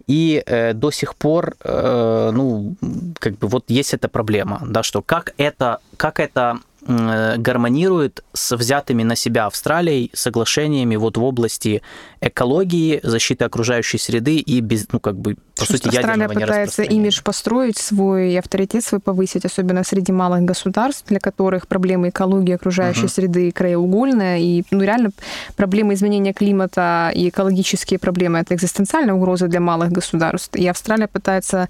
И до сих пор, вот есть эта проблема, да, что как это гармонирует с взятыми на себя Австралией соглашениями вот в области экологии, защиты окружающей среды и ядерного нераспространения. Австралия пытается имидж построить свой, авторитет свой повысить, особенно среди малых государств, для которых проблемы экологии, окружающей среды краеугольная, и реально проблемы изменения климата и экологические проблемы — это экзистенциальная угроза для малых государств. И Австралия пытается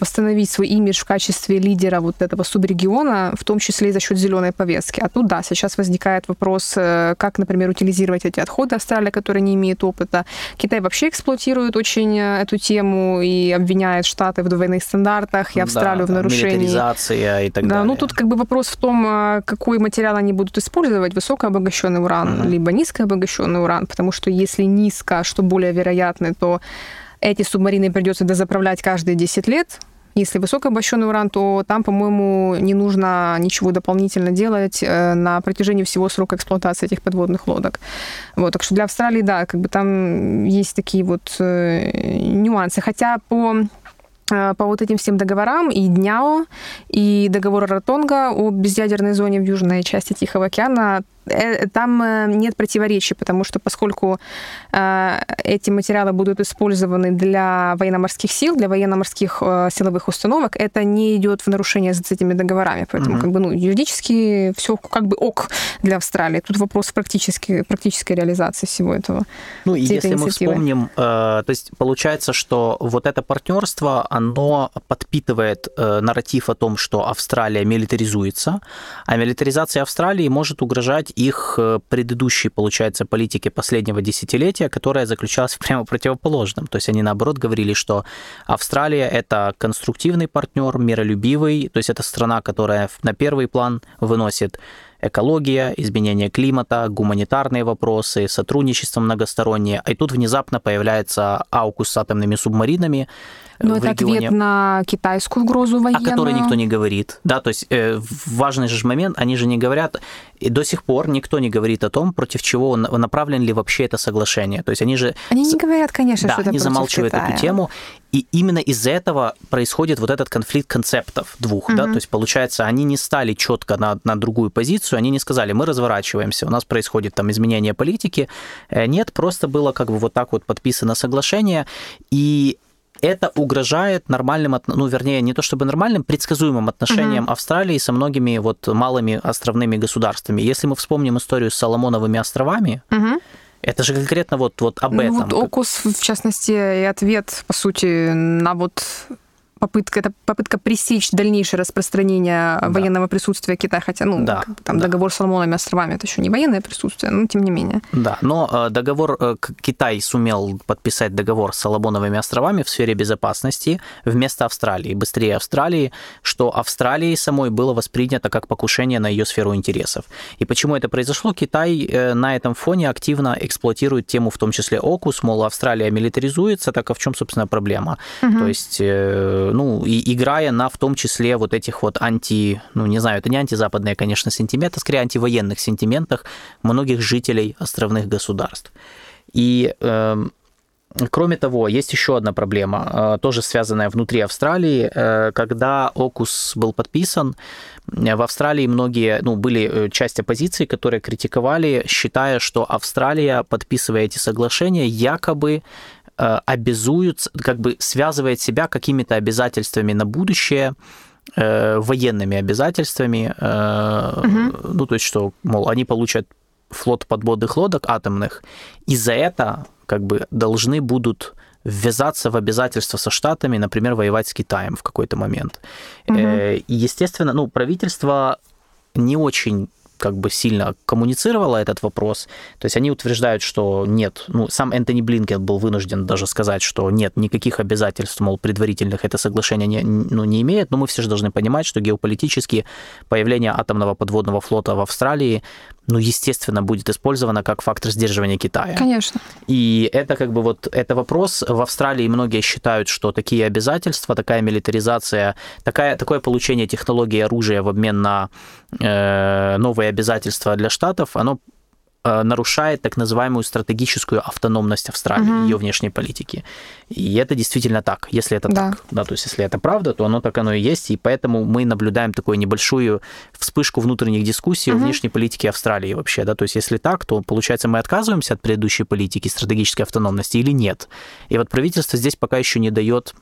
восстановить свой имидж в качестве лидера вот этого субрегиона, в том числе и за счет зеленой повестки. А тут, да, сейчас возникает вопрос, как, например, утилизировать эти отходы Австралии, которые не имеют опыта. Китай вообще эксплуатирует очень эту тему и обвиняет Штаты в двойных стандартах и Австралию в нарушении. Милитаризация и так далее. Тут вопрос в том, какой материал они будут использовать, высокообогащенный уран, либо низкообогащенный уран, потому что если низко, что более вероятно, то эти субмарины придется дозаправлять каждые 10 лет. Если высокообогащенный уран, то там, по-моему, не нужно ничего дополнительно делать на протяжении всего срока эксплуатации этих подводных лодок. Вот, так что для Австралии, да, там есть такие нюансы. Хотя по вот этим всем договорам, и ДНЯО, и договору Ротонга о безъядерной зоне в южной части Тихого океана, там нет противоречий, потому что поскольку эти материалы будут использованы для военно-морских сил, для военно-морских силовых установок, это не идет в нарушение с этими договорами. Поэтому юридически все ок для Австралии. Тут вопрос практической реализации всего этого. Ну и если мы вспомним, то есть получается, что вот это партнерство, оно подпитывает нарратив о том, что Австралия милитаризуется, а милитаризация Австралии может угрожать их предыдущей, получается, политики последнего десятилетия, которая заключалась в прямо противоположном. То есть они, наоборот, говорили, что Австралия — это конструктивный партнер, миролюбивый, то есть это страна, которая на первый план выносит экология, изменение климата, гуманитарные вопросы, сотрудничество многостороннее. И тут внезапно появляется AUKUS с атомными субмаринами. Но это регионе, ответ на китайскую угрозу военную. О которой никто не говорит. Да, то есть важный же момент, они же не говорят, и до сих пор никто не говорит о том, против чего направлен ли вообще это соглашение. То есть они же... Они не говорят, конечно, да, что это против Китая. Да, они замалчивают эту тему. И именно из-за этого происходит вот этот конфликт концептов двух. Да? То есть получается, они не стали четко на другую позицию, они не сказали, мы разворачиваемся, у нас происходит там изменение политики. Нет, просто было подписано соглашение, и это угрожает нормальным, не то чтобы нормальным, предсказуемым отношениям Австралии со многими малыми островными государствами. Если мы вспомним историю с Соломоновыми островами, это же конкретно об этом. AUKUS, в частности, и ответ, по сути, на попытка пресечь дальнейшее распространение военного присутствия Китая, хотя, договор с Соломоновыми островами — это еще не военное присутствие, но тем не менее. Да, но Китай сумел подписать договор с Соломоновыми островами в сфере безопасности вместо Австралии, быстрее Австралии, что Австралии самой было воспринято как покушение на ее сферу интересов. И почему это произошло? Китай на этом фоне активно эксплуатирует тему, в том числе AUKUS, мол, Австралия милитаризуется, так а в чем, собственно, проблема? То есть... играя на, в том числе, это не антизападные, конечно, сентименты, а скорее антивоенных сентиментах многих жителей островных государств. И, кроме того, есть еще одна проблема, тоже связанная внутри Австралии. Когда AUKUS был подписан, в Австралии многие, были часть оппозиции, которые критиковали, считая, что Австралия, подписывая эти соглашения, якобы обязуются, как бы связывает себя какими-то обязательствами на будущее, военными обязательствами, ну, то есть, что, мол, они получат флот подводных лодок атомных, и за это как бы должны будут ввязаться в обязательства со Штатами, например, воевать с Китаем в какой-то момент. И, естественно, ну, правительство не очень как бы сильно коммуницировало этот вопрос. То есть они утверждают, что нет. Ну, сам Энтони Блинкен был вынужден даже сказать, что нет никаких обязательств, мол, предварительных это соглашение не имеет. Но мы все же должны понимать, что геополитически появление атомного подводного флота в Австралии, ну, естественно, будет использовано как фактор сдерживания Китая. Конечно. И это как бы вот это вопрос. В Австралии многие считают, что такие обязательства, такая милитаризация, такое получение технологий и оружия в обмен на новые обязательства для Штатов, оно нарушает так называемую стратегическую автономность Австралии, ее внешней политики. И это действительно так, если это так. Да, то есть если это правда, то оно так оно и есть, и поэтому мы наблюдаем такую небольшую вспышку внутренних дискуссий о внешней политике Австралии вообще. Да? То есть если так, то, получается, мы отказываемся от предыдущей политики стратегической автономности или нет? И вот правительство здесь пока еще не дает,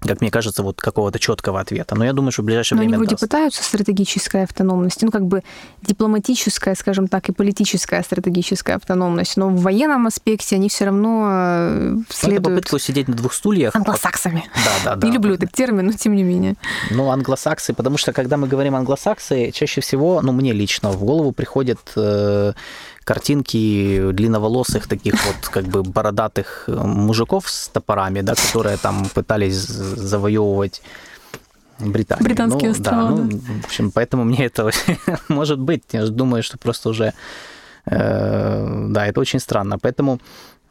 как мне кажется, вот какого-то четкого ответа. Но я думаю, что в ближайшее время... Они вроде пытаются стратегической автономности, ну, как бы дипломатическая, скажем так, и политическая стратегическая автономность, но в военном аспекте они все равно следуют... Это попытка сидеть на двух стульях... Англосаксами. Да-да-да. Не люблю этот термин, но тем не менее. Ну, англосаксы, потому что, когда мы говорим англосаксы, чаще всего, ну, мне лично в голову приходит... картинки длинноволосых таких вот как бы бородатых мужиков с топорами, да, которые там пытались завоевывать Британию. Британские острова. Да, ну, в общем, поэтому мне это может быть. Я думаю, что просто уже... да, это очень странно. Поэтому,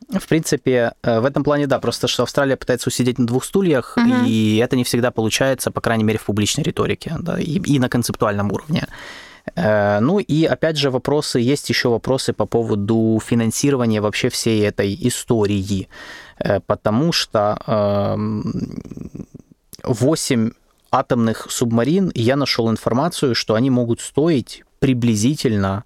в принципе, в этом плане, да, просто что Австралия пытается усидеть на двух стульях, и это не всегда получается, по крайней мере, в публичной риторике, да, и на концептуальном уровне. Ну и опять же вопросы, есть еще вопросы по поводу финансирования вообще всей этой истории, потому что 8 атомных субмарин, я нашел информацию, что они могут стоить приблизительно,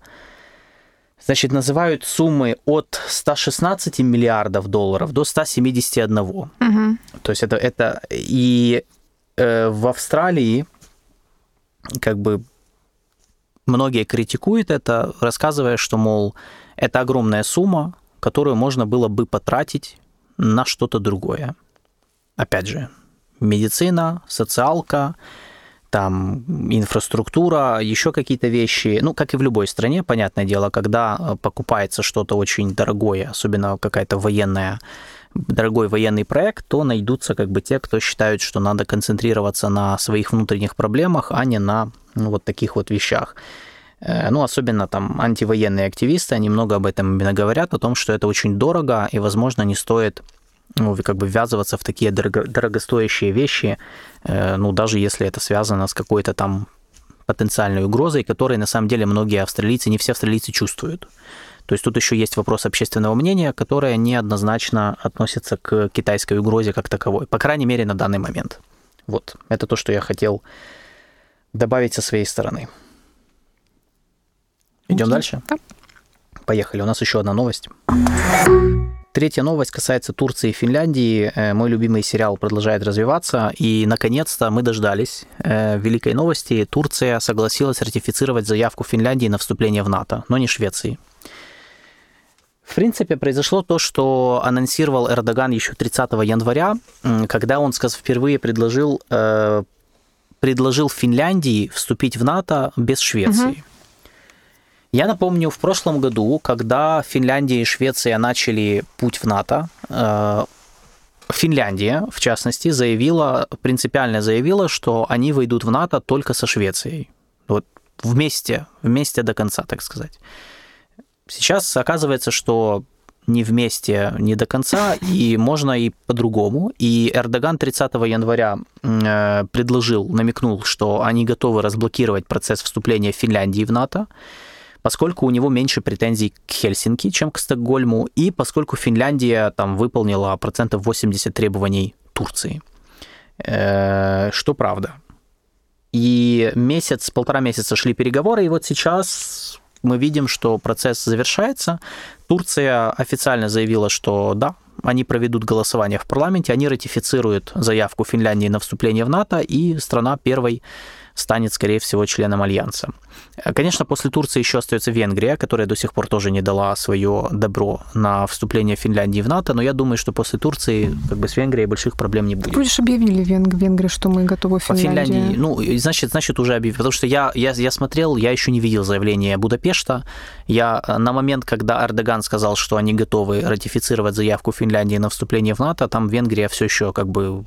значит, называют суммы от 116 миллиардов долларов до 171. То есть это и в Австралии как бы многие критикуют это, рассказывая, что, мол, это огромная сумма, которую можно было бы потратить на что-то другое. Опять же, медицина, социалка, там, инфраструктура, еще какие-то вещи. Ну, как и в любой стране, понятное дело, когда покупается что-то очень дорогое, особенно какая-то военная, дорогой военный проект, то найдутся как бы те, кто считают, что надо концентрироваться на своих внутренних проблемах, а не на вот таких вот вещах. Ну, особенно там антивоенные активисты, они много об этом именно говорят, о том, что это очень дорого и, возможно, не стоит, ну, как бы ввязываться в такие дорогостоящие вещи, ну, даже если это связано с какой-то там потенциальной угрозой, которой на самом деле многие австралийцы, не все австралийцы чувствуют. То есть тут еще есть вопрос общественного мнения, которое неоднозначно относится к китайской угрозе как таковой, по крайней мере, на данный момент. Вот, это то, что я хотел добавить со своей стороны. Идем дальше? Да. Поехали, у нас еще одна новость. Третья новость касается Турции и Финляндии. Мой любимый сериал продолжает развиваться, и, наконец-то, мы дождались великой новости. Турция согласилась ратифицировать заявку Финляндии на вступление в НАТО, но не Швеции. В принципе, произошло то, что анонсировал Эрдоган еще 30 января, когда он впервые предложил Финляндии вступить в НАТО без Швеции. Я напомню, в прошлом году, когда Финляндия и Швеция начали путь в НАТО, Финляндия, в частности, принципиально заявила, что они войдут в НАТО только со Швецией. Вот вместе до конца, так сказать. Сейчас оказывается, что не вместе, не до конца, и можно и по-другому. И Эрдоган 30 января намекнул, что они готовы разблокировать процесс вступления Финляндии в НАТО, поскольку у него меньше претензий к Хельсинки, чем к Стокгольму, и поскольку Финляндия там выполнила 80% требований Турции, что правда. И полтора месяца шли переговоры, и вот сейчас... Мы видим, что процесс завершается. Турция официально заявила, что да, они проведут голосование в парламенте, они ратифицируют заявку Финляндии на вступление в НАТО, и страна первой станет, скорее всего, членом Альянса. Конечно, после Турции еще остается Венгрия, которая до сих пор тоже не дала свое добро на вступление Финляндии в НАТО, но я думаю, что после Турции с Венгрией больших проблем не будет. Вроде же объявили Венгрии, что мы готовы к Финляндии. Значит, уже объявили, потому что я смотрел, я еще не видел заявление Будапешта. На момент, когда Эрдоган сказал, что они готовы ратифицировать заявку Финляндии на вступление в НАТО, там Венгрия все еще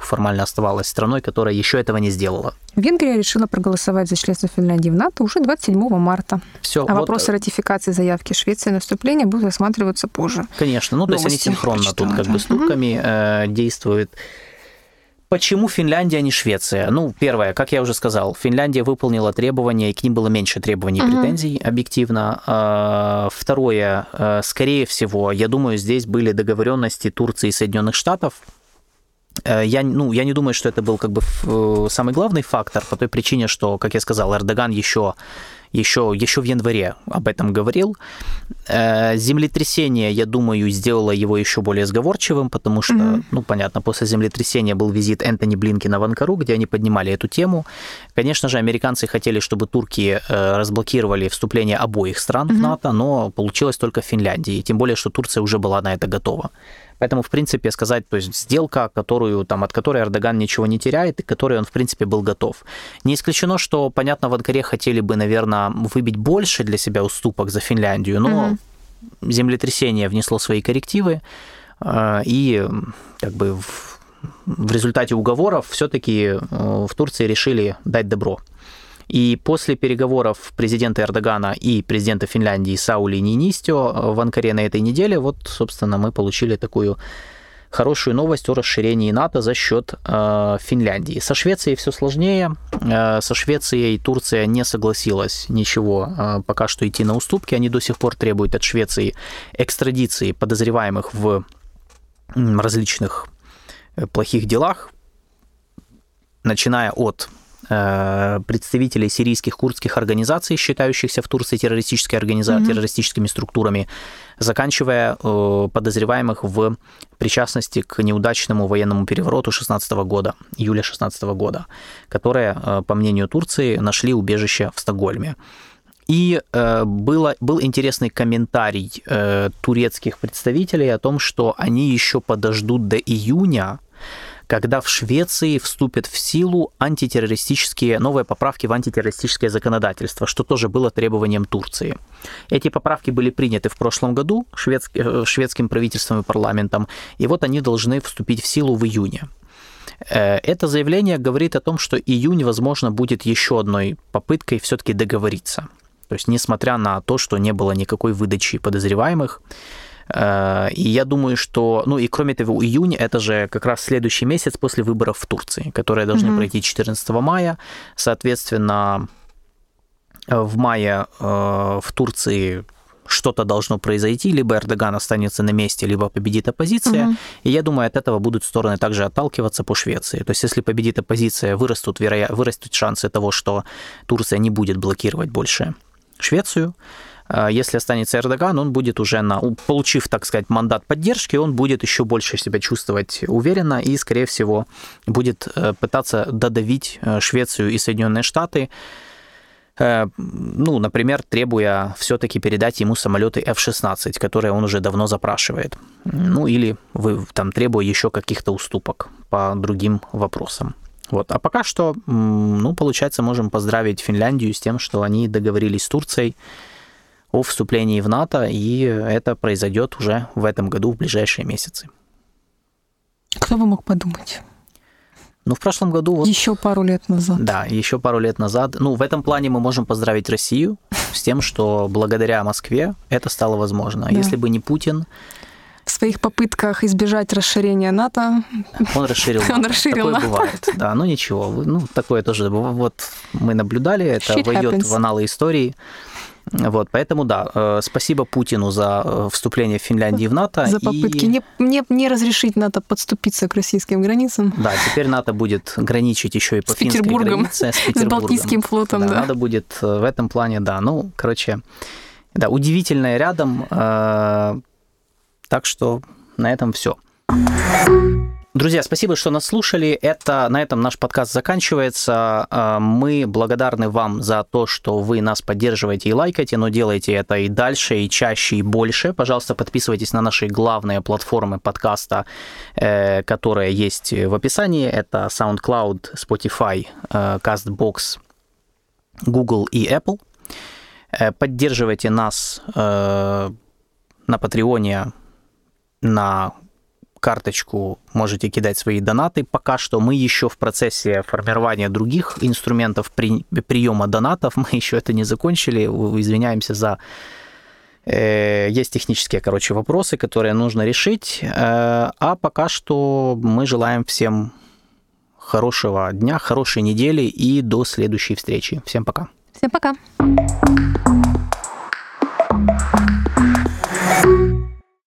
формально оставалась страной, которая еще этого не сделала. Венгрия решила проголосовать за членство Финляндии в НАТО уже 27 марта. Все, вопросы ратификации заявки Швеции на вступление будут рассматриваться позже. Конечно, то есть они синхронно тут с турками действуют. Почему Финляндия, а не Швеция? Первое, как я уже сказал, Финляндия выполнила требования, и к ним было меньше требований и претензий, объективно. Второе, скорее всего, я думаю, здесь были договоренности Турции и Соединенных Штатов. Я не думаю, что это был самый главный фактор, по той причине, что, как я сказал, Эрдоган еще в январе об этом говорил. Землетрясение, я думаю, сделало его еще более сговорчивым, потому что, понятно, после землетрясения был визит Энтони Блинкена в Анкару, где они поднимали эту тему. Конечно же, американцы хотели, чтобы турки разблокировали вступление обоих стран в НАТО, но получилось только в Финляндии, тем более, что Турция уже была на это готова. Поэтому, в принципе, сказать, сделка, от которой Эрдоган ничего не теряет, и к которой он, в принципе, был готов. Не исключено, что, понятно, в Анкаре хотели бы, наверное, выбить больше для себя уступок за Финляндию, но землетрясение внесло свои коррективы, и в результате уговоров все-таки в Турции решили дать добро. И после переговоров президента Эрдогана и президента Финляндии Саули Нинистё в Анкаре на этой неделе, собственно, мы получили такую хорошую новость о расширении НАТО за счет Финляндии. Со Швецией все сложнее. Со Швецией Турция не согласилась ничего пока что идти на уступки. Они до сих пор требуют от Швеции экстрадиции подозреваемых в различных плохих делах, начиная от представителей сирийских курдских организаций, считающихся в Турции террористическими структурами, заканчивая подозреваемых в причастности к неудачному военному перевороту июля 2016 года, которые, по мнению Турции, нашли убежище в Стокгольме. И был интересный комментарий турецких представителей о том, что они еще подождут до июня, когда в Швеции вступят в силу новые поправки в антитеррористическое законодательство, что тоже было требованием Турции. Эти поправки были приняты в прошлом году шведским правительством и парламентом, и они должны вступить в силу в июне. Это заявление говорит о том, что июнь, возможно, будет еще одной попыткой все-таки договориться. То есть, несмотря на то, что не было никакой выдачи подозреваемых, и я думаю, что... и кроме того, июнь — это же как раз следующий месяц после выборов в Турции, которые должны пройти 14 мая. Соответственно, в мае в Турции что-то должно произойти, либо Эрдоган останется на месте, либо победит оппозиция. И я думаю, от этого будут стороны также отталкиваться по Швеции. То есть, если победит оппозиция, вырастут шансы того, что Турция не будет блокировать больше Швецию. Если останется Эрдоган, он будет уже, получив, так сказать, мандат поддержки, он будет еще больше себя чувствовать уверенно и, скорее всего, будет пытаться додавить Швецию и Соединенные Штаты, например, требуя все-таки передать ему самолеты F-16, которые он уже давно запрашивает, или требуя еще каких-то уступок по другим вопросам. А пока что, получается, можем поздравить Финляндию с тем, что они договорились с Турцией о вступлении в НАТО, и это произойдет уже в этом году, в ближайшие месяцы. Кто бы мог подумать? В прошлом году... Еще пару лет назад. Да, еще пару лет назад. В этом плане мы можем поздравить Россию с тем, что благодаря Москве это стало возможно. Да. Если бы не Путин... В своих попытках избежать расширения НАТО... Он расширил НАТО. Такое бывает. Да, ничего. Такое тоже... мы наблюдали, это войдет в аналы истории. Поэтому, спасибо Путину за вступление Финляндии в НАТО. За попытки не разрешить НАТО подступиться к российским границам. Да, теперь НАТО будет граничить еще и по финской границе. С Петербургом. С Балтийским флотом, да. Надо будет в этом плане, удивительное рядом. Так что на этом все. Друзья, спасибо, что нас слушали. На этом наш подкаст заканчивается. Мы благодарны вам за то, что вы нас поддерживаете и лайкаете, но делайте это и дальше, и чаще, и больше. Пожалуйста, подписывайтесь на наши главные платформы подкаста, которые есть в описании. Это SoundCloud, Spotify, CastBox, Google и Apple. Поддерживайте нас на Патреоне, на карточку можете кидать свои донаты. Пока что мы еще в процессе формирования других инструментов приема донатов. Мы еще это не закончили. Извиняемся за... Есть технические, вопросы, которые нужно решить. А пока что мы желаем всем хорошего дня, хорошей недели и до следующей встречи. Всем пока. Всем пока.